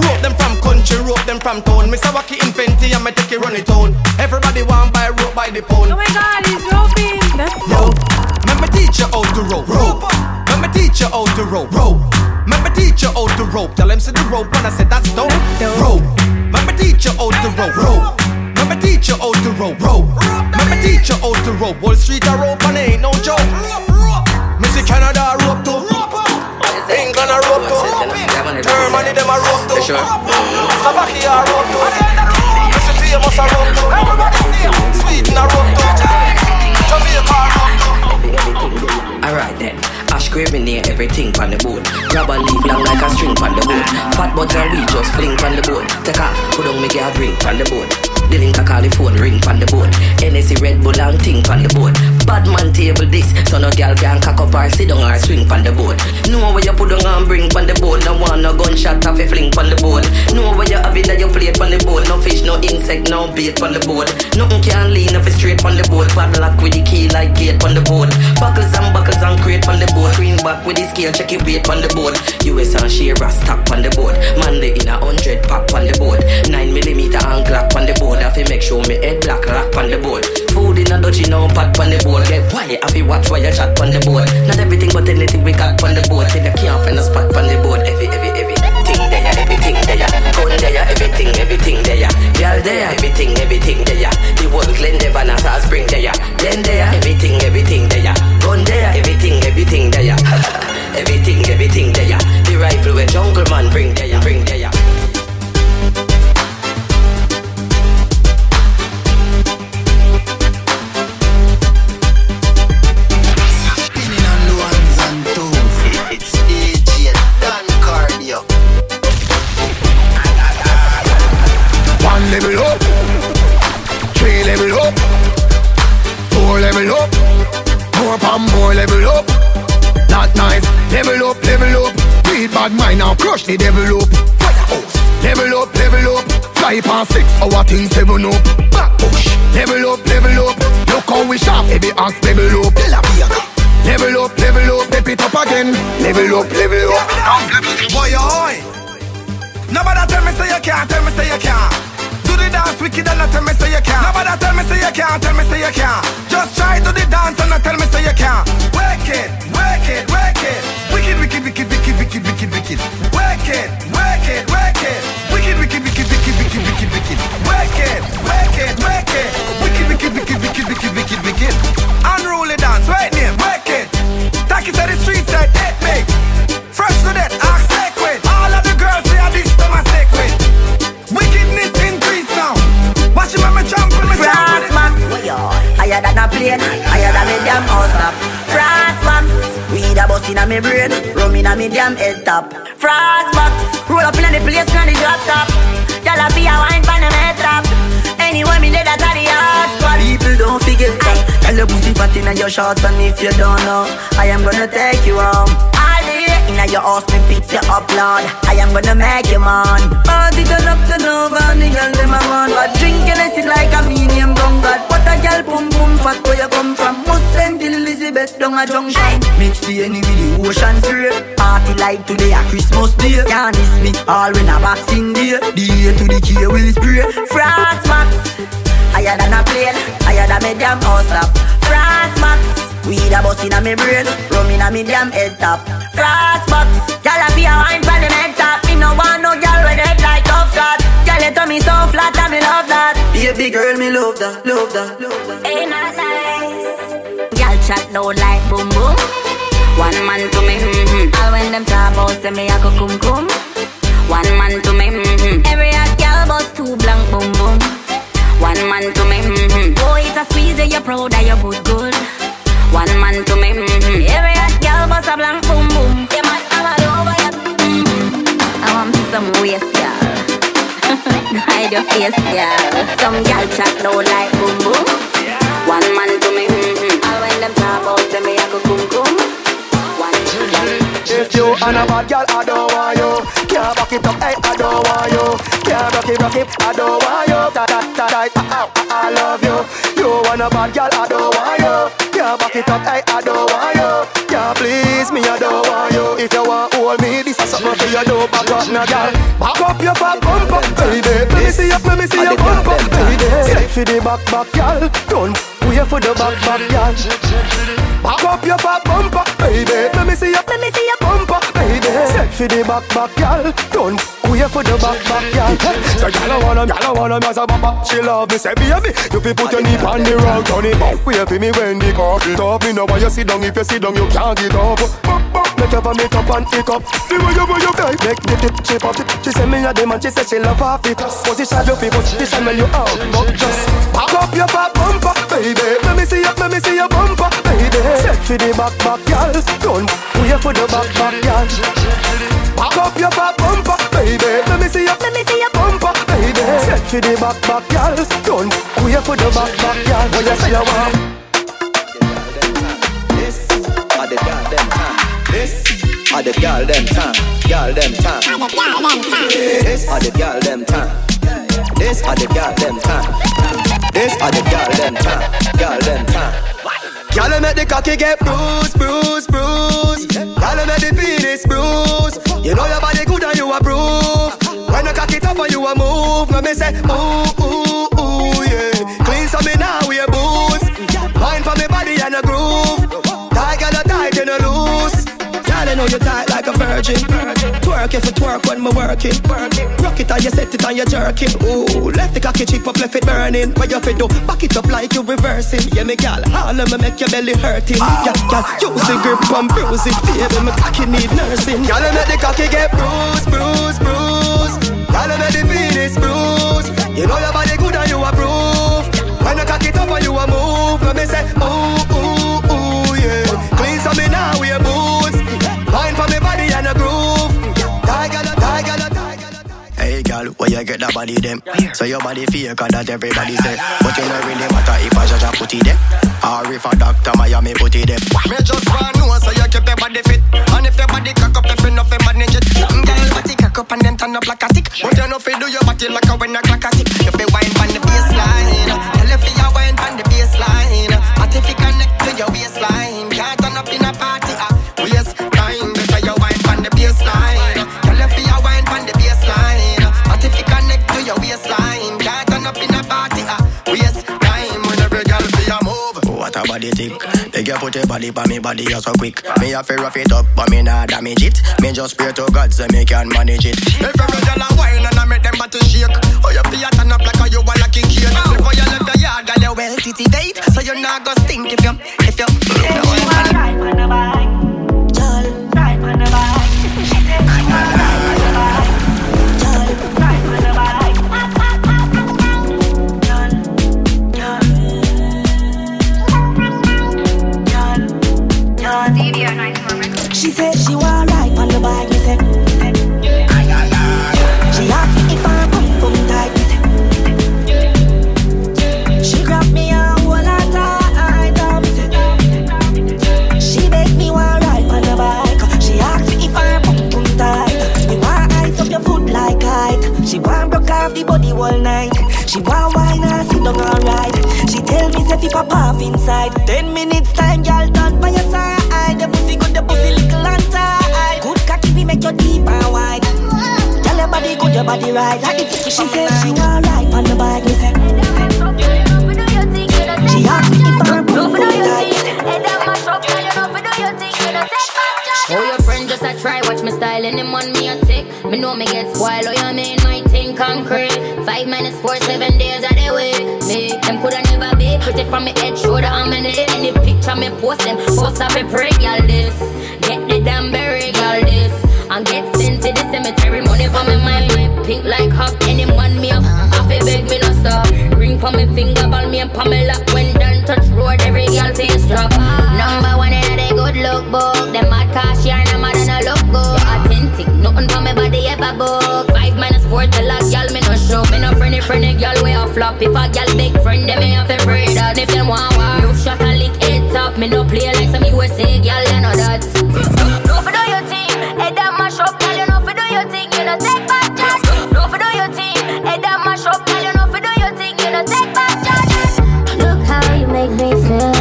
Rope them from country, rope them from town. Me say walkie infinity and me take it run it down. Everybody want buy rope by the pound. Oh my God, he's roping. That's dope. Let me teach you how to rope. Rope. Let me teach you how to rope. Rope. Let me teach you how to rope. Tell him see the rope when I said that's dope. Rope. Let me teach you how to rope. Rope. Let me teach you how to rope. Rope. Let me teach you how to rope. Wall Street a rope and ain't no joke. Me see Canada rope too. England a rope too. Germany them a rope too. Slovakia a rope too. Mr. Famous a rope too. Sweden a rope too. Jamaica a rope too. Alright then, ash grave me near everything pan the boat. Grab a leaf long like a string pan the boat. Fat buds and weed just fling pan the boat. Take off, put on me get a drink pan the boat. The link I call the phone ring pan the boat. NSC Red Bull and thing pan the boat. Bad man table this, so no girl can cock up or sit down or swing pan the boat. Know where you put on and bring pan the boat. No one no gunshot have a fling pan the boat. Know where you have it that you plate pan the boat. No fish, no insect, no bait pan the boat. Nothing can lean off a straight pan the boat. Bad luck with the key like gate pan the boat. Buckles and buckles and crate on the board. Green back with the scale, check your weight on the board. US and Shira stack on the board. Monday in a 100 pack on the board. 9mm and clock on the board. I fi make sure me head black rock on the board. Food in a dodgy now pat on the board. Get why I fi watch why you chat on the board. Not everything but anything we got on the board. Till you can't find a spot on the board. Everything there, everything there. Gun there, everything there. Girl there, everything there. The world Glen Devon and Salt Spring there. Glen there, everything there. Gun there, everything there. Everything there. The rifle where jungle man bring there. Spinning on ones and twos. It's Djdoncardio. One level up, three level up, four level up, more and more level up. Not nice, level up. Read bad mind now, crush the devil up. Firehouse, level up. Fly past 6 hour thing 7 up. Back push, level up. Look how we sharp, baby ass level up. Level up. Step it up again. Level up. Boy, oi. Nobody tell me say you can't, do the dance wicked and not tell me say you can't. Nobody tell me say you can't, just try do the dance and not tell me say you can't. Wicked. Wicked. Wicked. Wicked. Wicked. Wicked. Unruly dance, right name, wicked. Taki to the street side, it make. Fresh to death, ask liquid. All of the girls say I this to my secret. Wickedness increase now. Watch him when me jump and me jump. Man, higher than a plane, higher than a damn house top. Weed a bust inna me brain, rum inna me damn head top. Frostbox, roll up inna the place, inna the drop top. Y'all a be a wine pan a me trap. Anyway, me lay that on the hot spot. People don't forget that. Tell your pussy fat inna your shorts, and if you don't know, I am gonna take you home. All day inna your house, me fix you up, Lord. I am gonna make you man. Party turn up to over, and the girl dem a want. But drinking is like a medium rum, God. What a girl, boom boom, fat where you come from? Muslim till Elizabeth down a junction. Mix the enemy with the ocean spray. Party like today a Christmas day. Can't miss me all when a boxing day. The A to the K will spray. Frost Max, higher than a plane, higher than me damn house top. Frost Max, weed a bust inna me brain, rum inna me damn head top. Frost Max, gyal a be a wine for the head top. Me no want no gyal with head like tough God. Gyal your tummy so flat and me love that. Be a big girl, me love that. Ain't that nice? Chat down like boom boom. One man to me, all when them talk about say me a go cum cum. One man to me, every hot girl bust two blank boom boom. One man to me, oh it's a squeeze that you're proud that you're both good. One man to me, every hot girl bust a blank boom boom. You might have all over your I want some waist girl. Hide your face girl. Some girl chat down like boom boom. One man to me. Them tables, them a go cum-cum. If you and a bad girl, I don't want you. Can't back it up, I don't want you. Can't rock it, I don't want you. I love you. You and a bad girl, I don't want you. Can't back it up, I don't want you. Yeah, please, me, I don't want you. If you want hold me, this is something for you. Don't back up, no girl. Back up your fat bumper, baby. Let me see your bump bump, baby. Say for the back, y'all. Don't wait for the back, y'all. Back up your fat bumper, baby. Let me see your bumper, baby. Say for the back, y'all. Don't wait for the back, y'all. So y'all wanna as a bumper. She love me, say baby. You fi put your knee on the rock, on it. Wait for me when the car get up. Me know why you sit down. If you sit down, you can't get up. Make up and make up and pick up. See what you guys make the tip chip up. She said me a demand, she said she love her fit. Position your people, this time when you out, not just. Back up your fat bumper, baby. Let me see your bumper, baby. Set for the back, y'all. Don't wait for the back, y'all. Back up your fat bumper, baby. Let me see your bumper, baby. Set for the back, y'all. Don't wait for the back, y'all. When you see your one. This are the goddamn time. This are the girl them time, girl them time. This are the girl them time. This are the girl them time. This are the girl them time, girl them time. Girl make the cocky get bruised, bruised, bruised. Girl make the penis bruised. You know your body good and you a proof. When the cocky top and you a move, when me say ooh ooh ooh yeah. Clean so me now we a boots. Mind for me body and a groove. Tight and a tight and a loose. I know you tight like a virgin. Twerk if you twerk when me working. Rock it and you set it and you jerking. Ooh, left the cocky cheek up, left it burning. Where your feet do, back it up like you reversing. Yeah, me gal, all of me make your belly hurting. Yeah, gal, use the grip and bruise it. Baby, me cocky need nursing. Gal, I make the cocky get bruised, bruised, bruised. Gal, I make the penis bruised. You know your body good and you approve. When you cock it up and you a move, let me say, ooh, ooh, ooh, yeah. Clean so me now we a boots. Wine for me body and a groove. Hey girl, where you get that body them? So your body feel cause that everybody say. But you don't really matter if I just put it there. Or if a doctor Miami put it there. Me just want know so you keep your body fit. And if your body cock up, if you know fi manage it. Some girl body cock up and then turn up like a tick. But you know fi do your body like a when a clock a tick. You fi wine on the baseline. Tell you fi a wine on the baseline. But if you connect to your waistline, can't turn up in a party. Body tick. They get put your body by me body you so quick. Me have to rough it up but me nah damage it. Me just pray to God so me can manage it. If every girl a wine and I make them body shake. Oh you feel turn up like how you a lucky kid. Before you left your yard girl you well titivate. So you nah go stink if you ride on the bike. Y'all ride on the bike. She said she wanna ride on the bike. Y'all ride on the bike. She said she wanna ride on the bike, me say. She asked me if I come from tight, me say. She grabbed me a whole lot tight, me say. She begged me wanna ride on the bike. She asked me if I come from tight. Me wanna ice up your foot like height. She wanna broke off the body all night. She wanna wine and sit down and ride. She tell me say fi pop off inside. 10 minutes time, girl, done by your side. The pussy good, the pussy little and tight. Good cocky, we make you deep and wide. Tell your body good, your body right. Like it, she said she wanna ride on the bike, me say. She asked me if I'm good for tight. Show your friend just a try, watch me style and him on me a tick. Me know me get spoiled, oh you mean my thing concrete. 5 minus 4, 7 days of the week. Me, them coulda never be pretty from me head, shoulder on my neck. Any picture me post them, post up a break, y'all this. Get the damn berry, y'all this. And get sent to the cemetery, money for me mind. Pink like hop, any man me up. Half a beg me no stop. Ring for me finger, ball me and palm me lap. When done touch road, every girl face drop. Number 1 in a good look book. Them mad cash, yarn a mad and a look good. Authentic, nothing for me body ever book. 5 minus 4 the last, y'all me no show. Me no friendly girl way a flop. If a girl big friend, them me have a afraid that. If them want war, you shot a lick head top. Me no play like some USA girl, you know that. No for do your team, head that mash up, girl, you know for do your thing, you know take back charge. No for do your team, head that mash up, girl, you know for do your thing, you know take back charge. Look how you make me feel.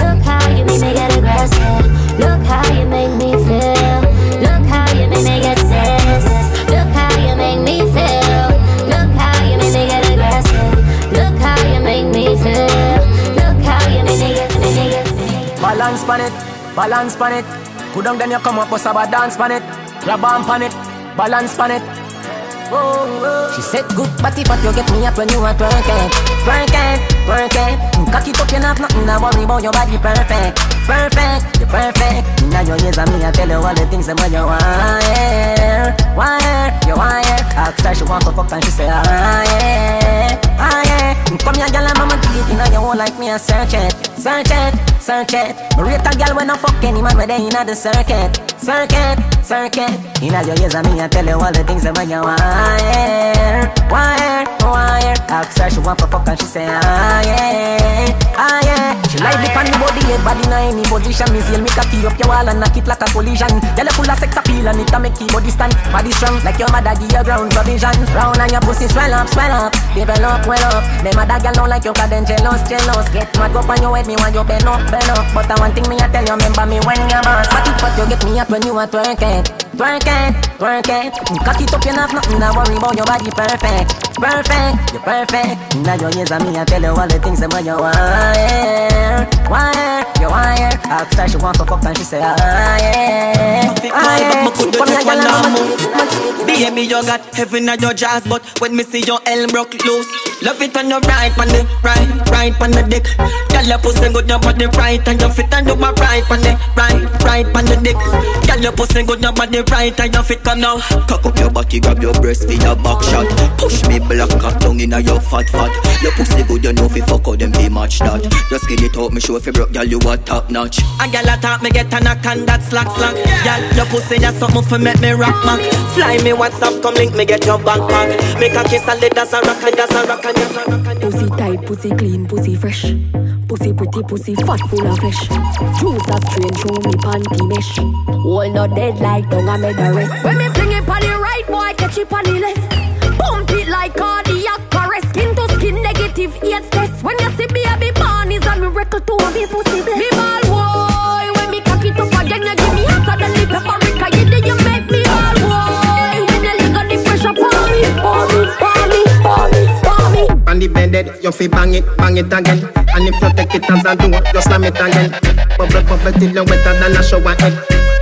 Look how you make me get aggressive. Look how you make me feel. Look how you make me get sense. Look how you make me feel. Look how you make me feel. balance pan it. Go down then you come up, bust a dance pan it. Grab on pan it, balance pan it. Oh, she said good body, but you get me up when you are twerking, twerking, twerking. Cock it up, you not nothing to worry about. Your body perfect, perfect, you're perfect. Now your ears and me, I tell you all the things that when you wire, you wire. I asked her she want to fuck and she say ah yeah, ah yeah. Come here, girl, I'm a deep in your hole like me. I search it, search it, search it. Rate a girl when I fuck any man when they in the circuit, circuit, circuit. In your ears and me, I tell you all the things that when you wire, wire, wire. I asked her she want to fuck and she say ah yeah, ah yeah. She like the pan the body, head body in any position. Me seal me cocky up your wall and knock it like a collision. Girl, full of sex appeal and it a make your body stand. Body strong like your mother give your ground provision. Round and your pussy swell up, develop well up. Them other girl don't like you 'cause them jealous, jealous. Get mad up on your head, me want you bend up, bend up. But one thing me I tell you, remember me when you're boss. But if you get me up when you are twerking, twerking, twerking. Cock it up, you have nothing to worry about. Your body perfect, perfect, you're perfect. Now your ears and me I tell you all the things that when you wire, wire, you wire. Ask her she want to fuck and she say ah yeah, ah yeah. Come here, girl, I'm a baby, you got heaven at your jaws, but when me see your elm broke loose. Love it on your right, on the right, right on the dick. Girl, your pussy good up on the right, and your fit and do my right on the right, right on the dick. Girl, your pussy good up on the right, and your fit come now. Cock up your body, grab your breast for your back shot. Push me black cat tongue in your fat fat. Your pussy good, you know fi fuck out them be match that. Just skin it out, me show if you broke, girl, you a top notch. A girl attack me get a knock and that slack slack. Girl, your pussy that's something for make me rock man. Fly me WhatsApp, come link me get your backpack. Make a kiss and let that's a rock and that's a rock. Pussy tight, pussy clean, pussy fresh. Pussy pretty, pussy fat, full of flesh. Juice a strain through me panty mesh. All not dead like dung a made a rest. When me fling it on the right, boy catch it on the left. Pump it like cardiac arrest. Skin to skin, negative AIDS test. When you see me, I be born is a miracle to a me pussy blessed. Me ball boy, when me cock it up again, you give me hotter than the paprika. You did you make me ball boy. When you lick on the pressure, pour me, pour me, pour me, pour me. And the bended, you fi bang it again. And if you take it as a do, you slam it again. Bubble, bubble till you wetter than a shower head.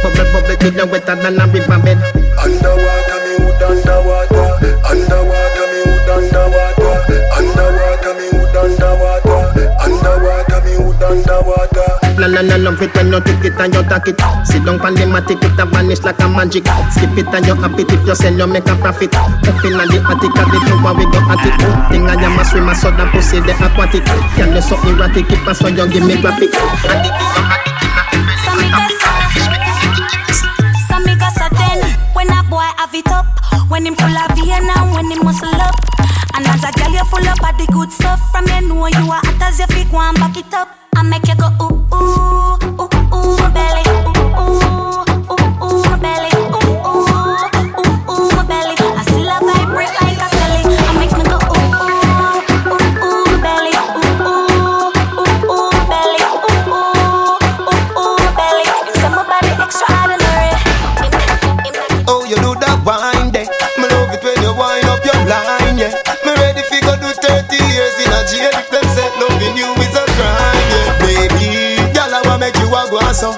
Bubble, bubble till you wetter than a river bed. Underwater, me hood underwater. Underwater, me hood underwater. Underwater, me hood underwater. Underwater, me hood underwater. La la la, love it when you take it and you tuck it. Sit down pan the matic, it a vanish like a magic. Skip it and you happy, if you sell you make a profit. Up in the attic, at the tower we go at it. Thing I am a swimmer, so that pussy the aquatic. Can you so erratic, keep us so you give me graphic. And if you are happy, some niggas, certain. When a boy have it up, when him full of vein and when him muscle up. And as a girl you full up of the good stuff. From you know you are hot as your feet, go and back it up. I make you go ooh ooh ooh ooh my belly, ooh ooh ooh ooh my belly, ooh ooh ooh ooh my belly. I still a vibrate like a celly. I make me go ooh ooh ooh ooh my belly, ooh ooh ooh my belly, ooh ooh ooh my belly. You say my body extraordinary. Oh, you do that wine day. Me love it when you wind up your line, yeah. Me ready fi go do 30 years in a jail if them say loving you is a crime. Make you a guasso,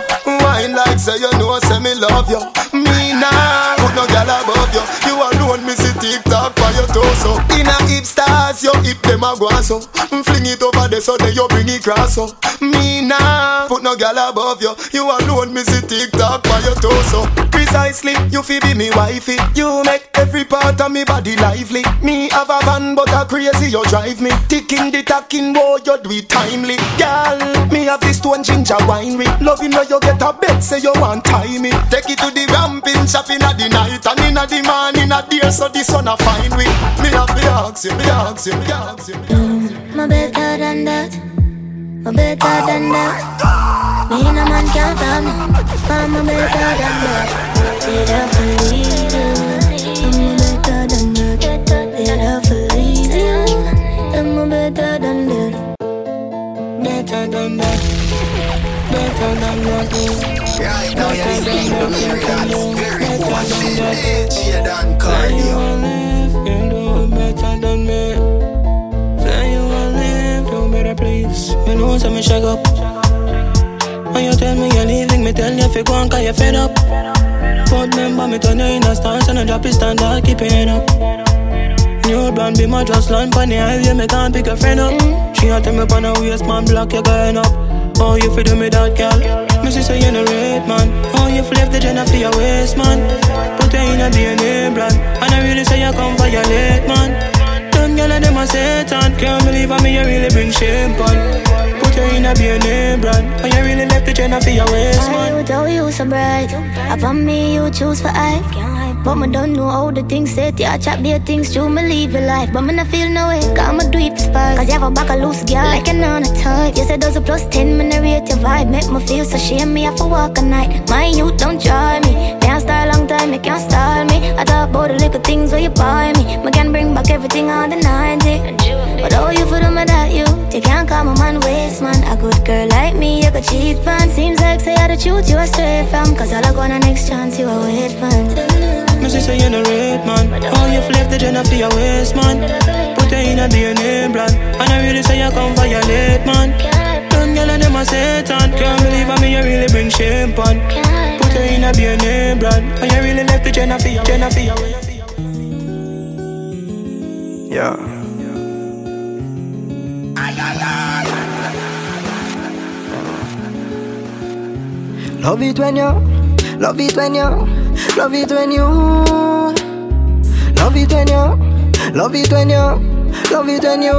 wine like say you know say me love you. Me nah, put no girl above you. You alone me see TikTok for your torso. In a hipsters, you hip them a guasso. Fling it over the so that you bring it grasso. Me nah, put no girl above you. You alone me see TikTok for your torso. Precisely, you fi be me wifey. You make every part of me body lively. Me have a van but a crazy you drive me. Ticking the tacking, boy you do it timely. Girl, me have this one ginger winery. Loving where you get a bet, say you want time me. Take it to the ramping shopping at the night. And in a the morning at the air, so the sun a find we. Me have the axe, me axe, me axe. My better than that. My better than that. God. Me and a man can't find me. I'm a better than that. They don't believe you. I'm a better than that. They don't believe you. I'm a better than that. Better than that. Right now you're listening to me react very watching Djdoncardio. You do better than me. Say you will live, do better please. You know some me shake up. When you tell me you're leaving me tell you if you go on, cause you fed up. But remember me turn you in a stance and I drop his standard, keep it up. New brand be my just land pan the highway, me can't pick a friend up. She a tell me pan a waist man block, you going up. Oh, you fi do me that, girl. Me see say you no red man. Oh, you fi left the gen for your waist man. Put you in a DNA brand, and I really say you come violate man. Them girl and them a Satan, can't believe on me, you really bring shame pon. Put you in a DNA brand, and you really left the gen for your waist man. Why you tell you so bright? Upon me you choose for I. But I don't know how the things set. Yeah, I chop their things through, me live your life. But I not feel no way, cause I'm a dweep spy. Cause you have a back a loose girl, like an on a type. You said those a +10, me narrate your vibe. Make me feel so shame, me have to walk a night. My youth don't try me, can't style long time, you can't style me. I talk about the little things where you buy me. Me can bring back everything on the 90. But all you for them without you, you can't call my man waste man. A good girl like me, you could cheat man. Seems like say how the truth you are straight from. Cause all I got on the next chance you are wait man. Me see say you no red man. Oh, you left the gen for your waist man. Put you in a DNA brand, and I really say you come violate man. Them girl and them a Satan, can't believe on me, you really bring shame pon. Put you in a DNA brand, and you really left the gen for your waist. Yeah. Love it when you, love it when you, love it when you, love it when you, love it when you, love it when you.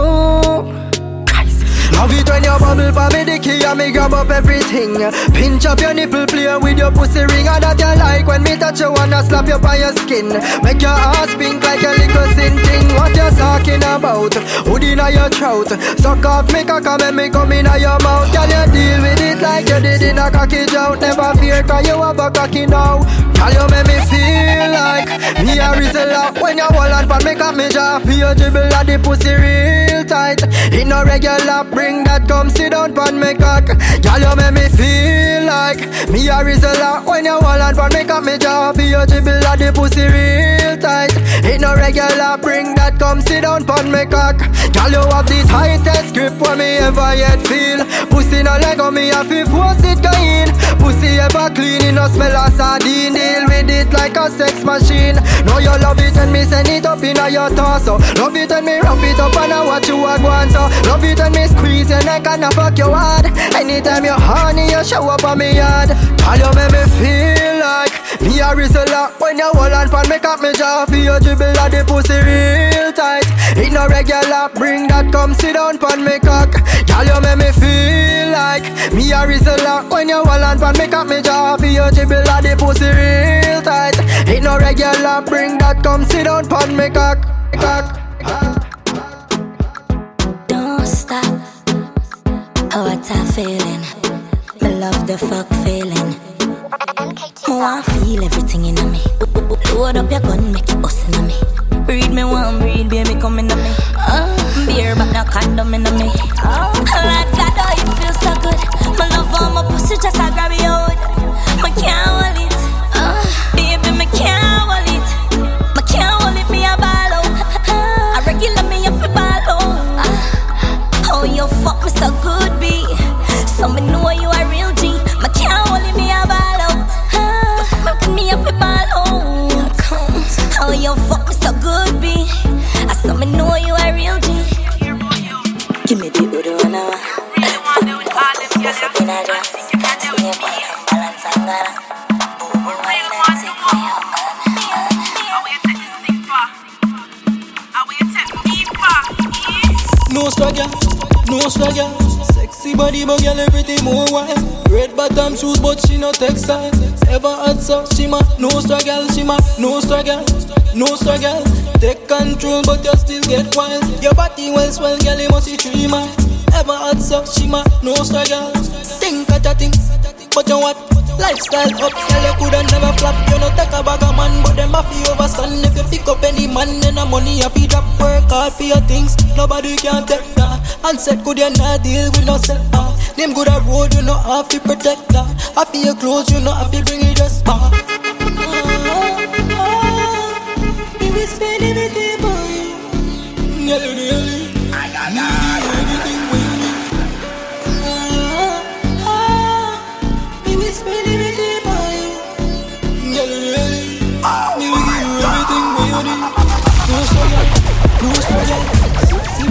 Love it when you bubble for me the key and me grab up everything. Pinch up your nipple, play with your pussy ring. And that you like when me touch you and I slap you by your skin. Make your ass pink like a little sin thing. What you talking about? Hood inna your throat. Suck off me cock and make me come inna your mouth. Can you deal with it like you did in a cocky jout? Never fear cause you have a cocky now. Can you make me feel like me a rizzler? When you hold on for me come me jaw. You dribble at the pussy real tight. In a regular bring that come sit down pon me cock. Girl you make me feel like me a rizzler. When you hold on for me come me jaw. You dribble at the pussy real tight. In a regular bring that come sit down pon me cock. Girl you have this high-test grip for me ever yet feel. Pussy no leg on me a fifth was it going. Pussy ever clean in no smell a sardine. Deal with it like a sex machine. Now you love it when me send it up in your torso. Love it when me rough it up and I watch you a go so. Love it when me squeeze your neck and I fuck your hard. Anytime you're horny you show up on me yard. All you make me feel like me a rizzler. When you hold on pan me cock me jaw. You dribble at the pussy real tight. It no regular bring that come sit down pan me cock. Girl you make me feel like me a rizzler. When you hold on pan me cock me jaw. You dribble at the pussy real tight. It no regular bring that come sit down pan me cock. Don't stop. Oh what a feeling. Me love the fuck feeling. Oh, I feel everything in me. Load up your gun, make it bust in me. Breed me one, breed, baby, come in me. Beer, but no condom in me. Alright, God, oh, you feel so good. My love all my pussy, just I grab your hood. I can't hold it. Baby, I can't hold it. I can't hold it, me a ballo. I regular me up a ballo. Oh, you fuck me so good, B. So me know you are real G. I can't hold it, me a ballo. Me up with my own. How you fuck me so good, B. I saw me know you are real G. Give me the good one now. Fuck me up in a dress. See me up on some balance and gara. Overwhelmed and take me up on. How will you take this thing far? How will you take me far? No struggle, no struggle. Sexy body, but girl, everything more wild. Red bottom shoes, but she no textile. Ever hot, so she ma no struggle. She ma no struggle, no struggle. Take control, but you still get wild. Your body well swell, girl, you must be 3 miles. Ever hot, so she ma no struggle. Think at a thing, but you what? Lifestyle up, girl, you coulda never flop. You no take a bag of man, but them a fi overstand. If you pick up any man, then the money a fi drop. Work hard for your things, nobody can take that. And said could you not deal with no set up. Name good a road, you no have to protect that. I feel your clothes, you no have to bring it just back. He will spend everything for you. Really, everything for you. Spend everything.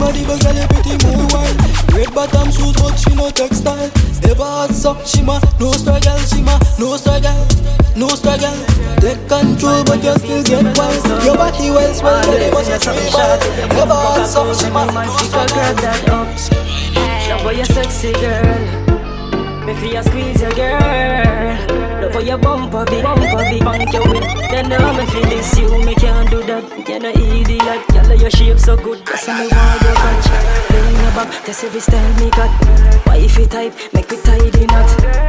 body but girl you pretty more wild. Red bottom shoes but she no textile. Never hot sock, she ma no struggle, she ma no struggle, no struggle. Take control but you still get wise. Your body well swell, your body must be free. Never hot sock, she ma no struggle. Love for your sexy girl. Me feel you squeeze your girl. Love for your bumper big, bank your whip. Then now me feel this you, me can't do that. You're no idiot, y'all your shape so good. That's how me want your touch. Bring your back, that's every style me got. Why if you type, make me tidy knot.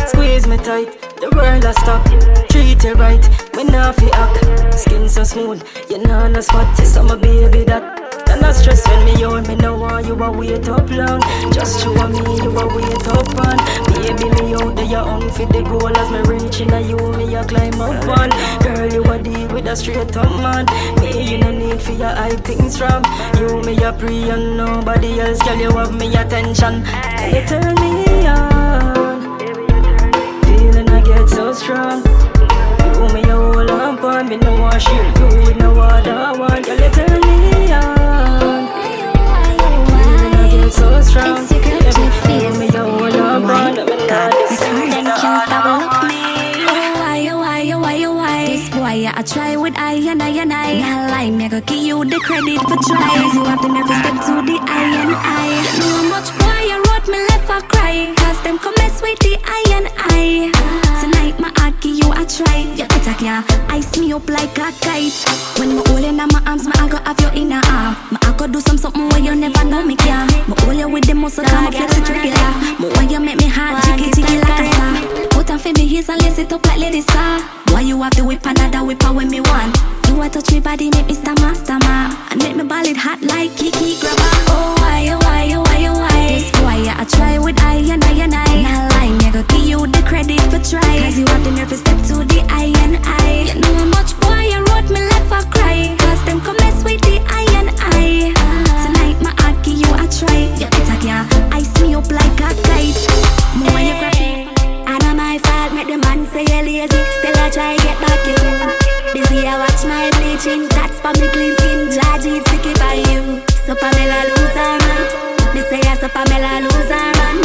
Squeeze me tight, the world a stop. Treat you right, me not fi act. Skin so smooth, you know no spot. You saw my baby that. I'm not stressed when me on, me know why you a wait up long. Just you and me, you a wait up on. Baby, me out there, you on for the goal. As me reaching at you, me a climb up on. Girl, you a deal with a straight up man. Me, you no need for your high things from. You, me a pre and nobody else. Girl, you have me attention. You turn me on. Feeling I get so strong. You, me a whole lamp on. Me no wash you, you with no water one. Girl, you turn me on. So strong. It's a good to feel me. Oh my God, it's hard and can't overlook me. Why, this boy, I try with I. Now lie, me go give you the credit for tries. You have to never step to the I. You know how much boy I wrote me left for cry. Cause them come mess with the I. Tonight, my heart give you a try. You attack, yeah, ice me up like a kite. When me hold in my arms, my I go have your inner arm. My I go do something where you never know me care. All you with the muscle, come up like a trigger. But why you make me hard, jiggy like a star. Put on for me heels and lace it up like Lady Star. Why you have to whip another whip out when me want? You a touch me body, make me star master ma. And make me ball it hot like Kiki Grabba. Oh why, this boy I try with I. Now lie, me go give you the credit for try. Cause you have the nerve to step to the I. You know how much boy I wrote me left for cry. Cause them come mess with the I. Tonight my heart give you a try. You attack ya, ice me up like a kite. More when you grab me. I know my fault, make the man say you're lazy. Still I try get back you. This year watch my bleaching. That's for me clean skin, Jaji sticky for you. So Pamela loser man. Me say I so Pamela loser man.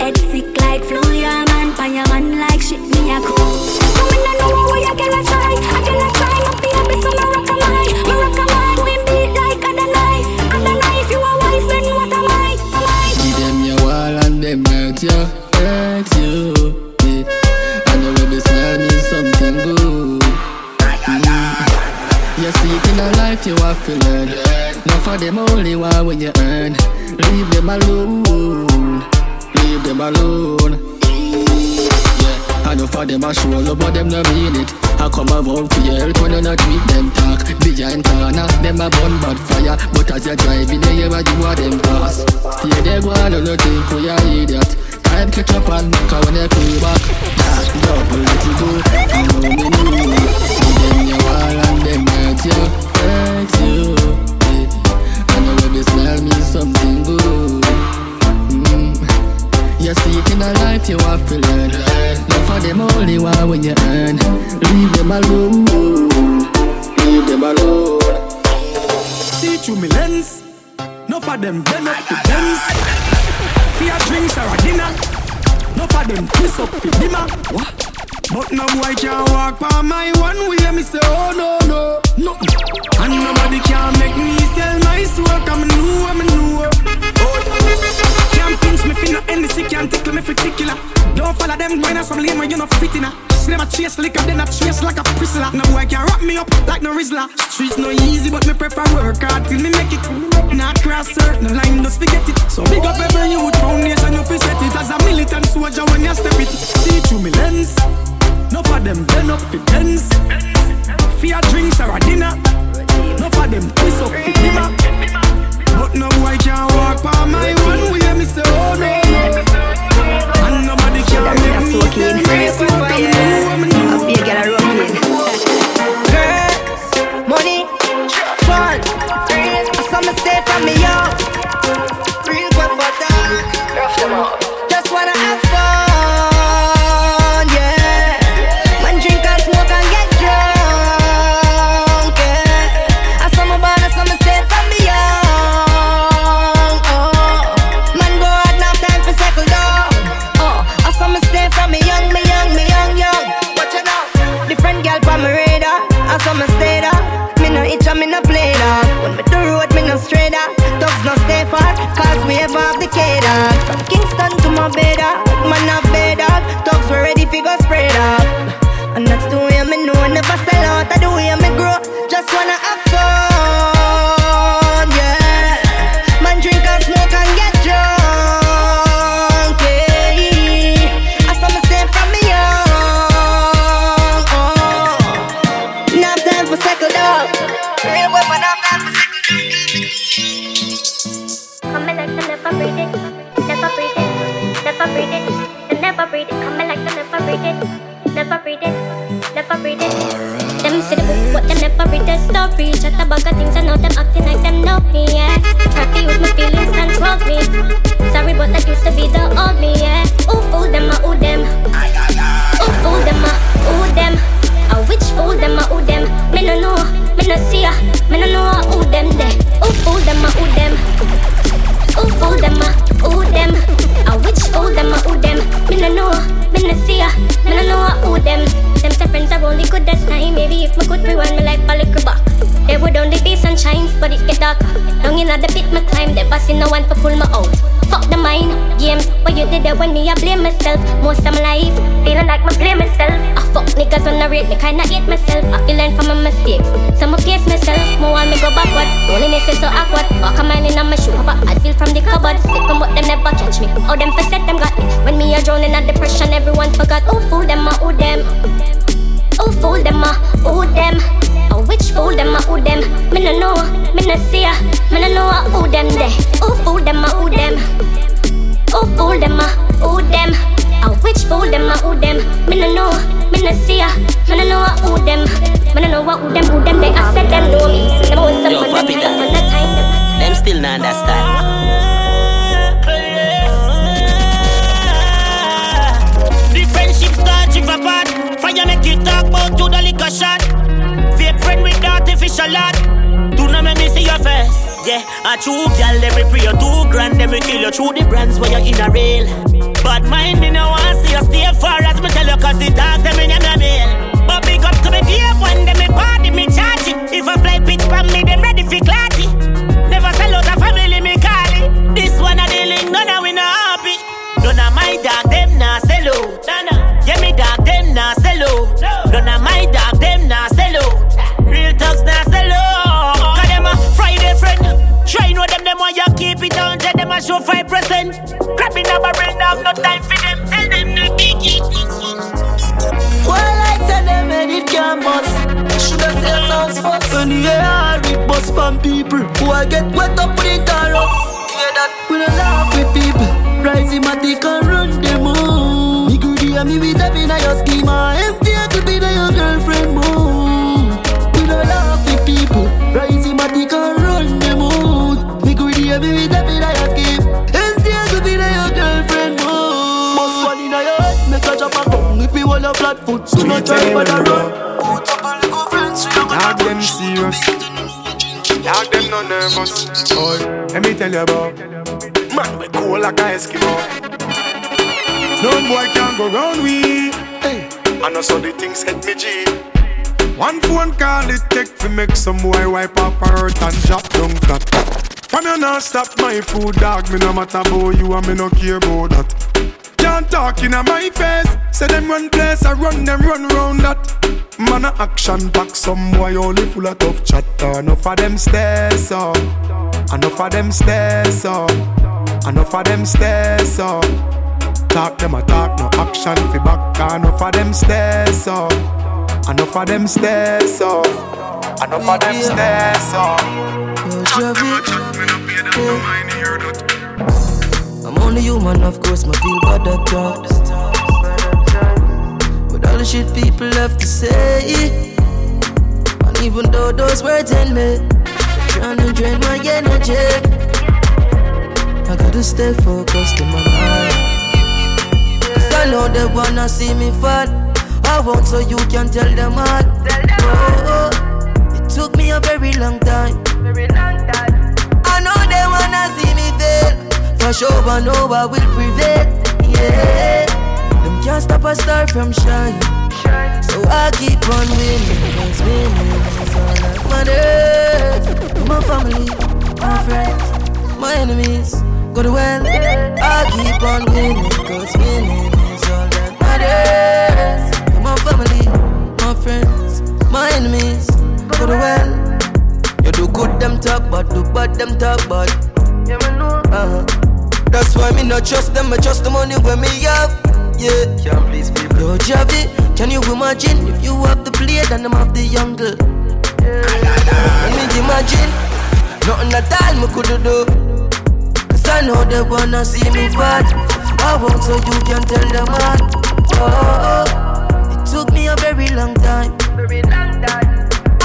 Head sick like flu ya man. Pan your man like shit me a cool. So me no know what you gonna try. I gonna try not be happy so me rock a mine. Me rock a mine, we beat like a night. And the night if you a wife then what am I? Give them your wall and them hurt you. Hurt you, yeah. I know when they smell me something good. You see in a life you have to learn. Not for them only one when you earn. Leave them alone. Leave them alone. Yeah, I know for them I show love but them no mean it. I come around for your help when you not treat them talk. Behind corner, them a burn bad fire. But as you driving they hear what you are them pass. Stay there go on and think for your idiot. Time catch up and knock out when they pay back. That double let you go, I know me know. Give them your wall and them hurt you, yeah. I know when they smell me something good. You see it in a life you have to learn. Not for them only one when you earn. Leave them alone, leave them alone. See through me lens, not for them bend up the lens. Fear drinks or a dinner. No for them twist up for dimmer. What? But no boy can't walk by my one way. Me say oh no. And nobody can make me sell my soul. Cause me know. Oh. Can't pinch me finna and the sick can't tickle me particular. Don't follow them minors from lame and you not fitting her. Them a chase liquor, then a chase like a prisoner. No boy can wrap me up like no Rizla. Streets no easy, but me prefer work hard till me make it. Not cross certain line, just forget it. So big up every youth foundation, you fi set it. As a militant soldier when you step it. See through me lens, no for them bend up fi dance. Fear drinks or a dinner, no for them twist up fi dimmer. But no boy can walk by my one way, me say oh no. And nobody can make me feel nice. I'll be a girl a rocket. Girl, money, fun. I saw me stay from me young. Real good for dark. Just wanna have fun, yeah. Man drink and smoke and get drunk, yeah. I saw me born, I saw me stay from me young. ever the K-Dog. From Kingston to my bedrock, man a bedrock. Talks were ready fi go spread up. And that's the way me know, never sell out. That's the way me grow, just wanna have fun, yeah. Man drink and smoke and get drunk, yeah. I saw me stay from me young, oh. Now I'm time for second up. Real weapon, now I'm time for never breathe it, never breathe it, never breathe it, they never breathe it. Come like them never breathe it, never breathe it, never breathe it. Them see the book, but them never read the story. Shut the bag of things, I know them acting like them know me, yeah. Try to use my feelings and quote me. Sorry, but that used to be the old me, yeah. Who fooled them, I owe them. Who fooled them, I owe them. I which fooled them, I owe them. Me no know, me no see, me no know I owe them there. Who fooled them, I owe them. Ooh, fool them, ooh them. I which fool them, ooh them. Me no know, me no see, me no know I ooh them. Them say friends are only good as time. Maybe if me could rewind my life a little back, there would only be sunshine, but it get darker. Long in the pit, my climb, there was no one to pull me out. Fuck the mind games, what you did there when me I blame myself. Most of my life, feeling like me blame myself. I fuck niggas on the rate, me kinda hate myself. I feel learn from my mistakes, so I pace myself. More while me go backward, loneliness is so awkward. Walk a mile in my shoe, pop I feel from the cupboard. Stick on what them never catch me, how them for set them got me. When me a drowning in a depression, everyone forgot. Oh fool them, oh them. Oh fool them, oh them. Oh which fool them, oh them. Me no know, me no see, me no know I owe them there. Oh fool them, oh them. Oh fool them, oh them. I which fool them, I owe them. Me no know, me no see, me no know I owe them. Me no know I owe them, they I said them know me. Them own some for them, them for that time. Them still not understand. The friendship start drift apart. Fire make you talk about to the liquor shot. Fake friend with artificial lot. Do not make me see your face. Yeah, a true girl, every pray you 2 grand, every kill you through the brands where you in a rail. But mind me no one see you stay far as me tell you, cause the dogs them in your mail. But big up to me beer one, them me party, me charge it. If I fly pitch from me, them ready for clarty. Never sell out a family, me call it. This one a dealing, none a we no happy. None of my dog, them na sell out. Yeah, me dog, them na sell out. None of my dog, them na sell out. Real talks na sell out. Cause them a Friday friend. Try know them want you keep it down, tell them I show 5%. Crapping up a brain, I have no time for them. Tell them they big it. Well, I tell them and it can't bust. Should I say it sounds fast? When you hear a rip bust from people who I get wet up with it and rough. Hear that? We don't laugh with people. Rise in my dick and run them move. Me goody and me with them in your schema. Empty I could be the your girlfriend move. We don't laugh with people. Rise in my dick and run them move. Baby, that be that you keep. And there to be that your girlfriend move. Most one in your head, make a jump and come. If me want your flat foot, do not try but I run. Put up a little friends, so you got them serious. Dog them no nervous. Boy, let me tell you about man, we cool like a Eskimo. No boy can go round we. Hey, I know so the things hit me G. One phone call it take to make some boy wipe up her hurt and drop down flat. From you not stop my food, dog. Me no matter about you and me no care about that. Can't talk in my face. Say them run place, I run them run round that. Man a action back, some boy only full of tough chatter. Enough of them stairs up, enough of them stairs up, enough of them stairs up. Talk them a talk, no action fi back. Enough of them stairs up, enough of them stairs up. I know for them stairs, so I'm only human, of course, my feel bad at times. But all the shit people have to say, and even though those words end me, I'm trying to drain my energy. I gotta stay focused in my mind, cause I know they wanna see me fall. I won't, so you can tell them all. Oh, oh. Took me a very long time. Very long time. I know they wanna see me fail. For sure, I know I will prevail. Yeah, them can't stop a star from shining. So I keep on winning, cause winning is all I wanted. My family, my friends, my enemies, good well. I keep on winning, cause winning is all that matters. And my family, my friends, my enemies, good well. You do good, them talk bad, do bad, them talk bad. Yeah, me know. That's why me not trust them, I trust the money when me have. Yeah, can please people. Yo, Javi, can you imagine if you have the blade and I'm have the jungle? Yeah. Can me imagine nothing at all me could do? Cause I know they wanna see me fat. I won't, so you can tell them what. Oh, it took me a very long time.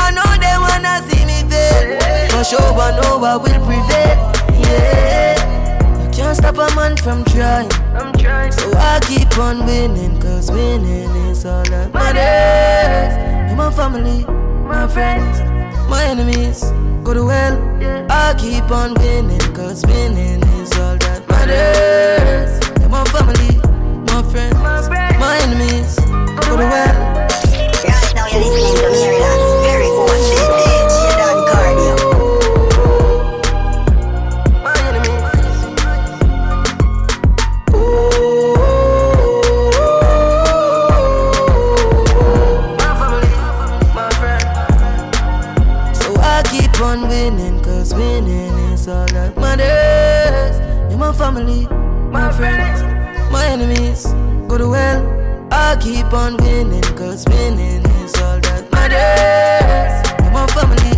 I know they wanna see me fail. For sure I know I will prevail. Yeah. Can't stop a man from trying. I'm trying. So I keep on winning, cause winning is all that matters. You're my family, my friends, my enemies, go to hell. Yeah. I keep on winning, cause winning is all that matters. You're my family, my friends, my enemies, go to hell. Right now you're listening to me, relax. Very good. Family, my friends, my enemies, go to hell. I keep on winning, cause winning is all that matters. My family.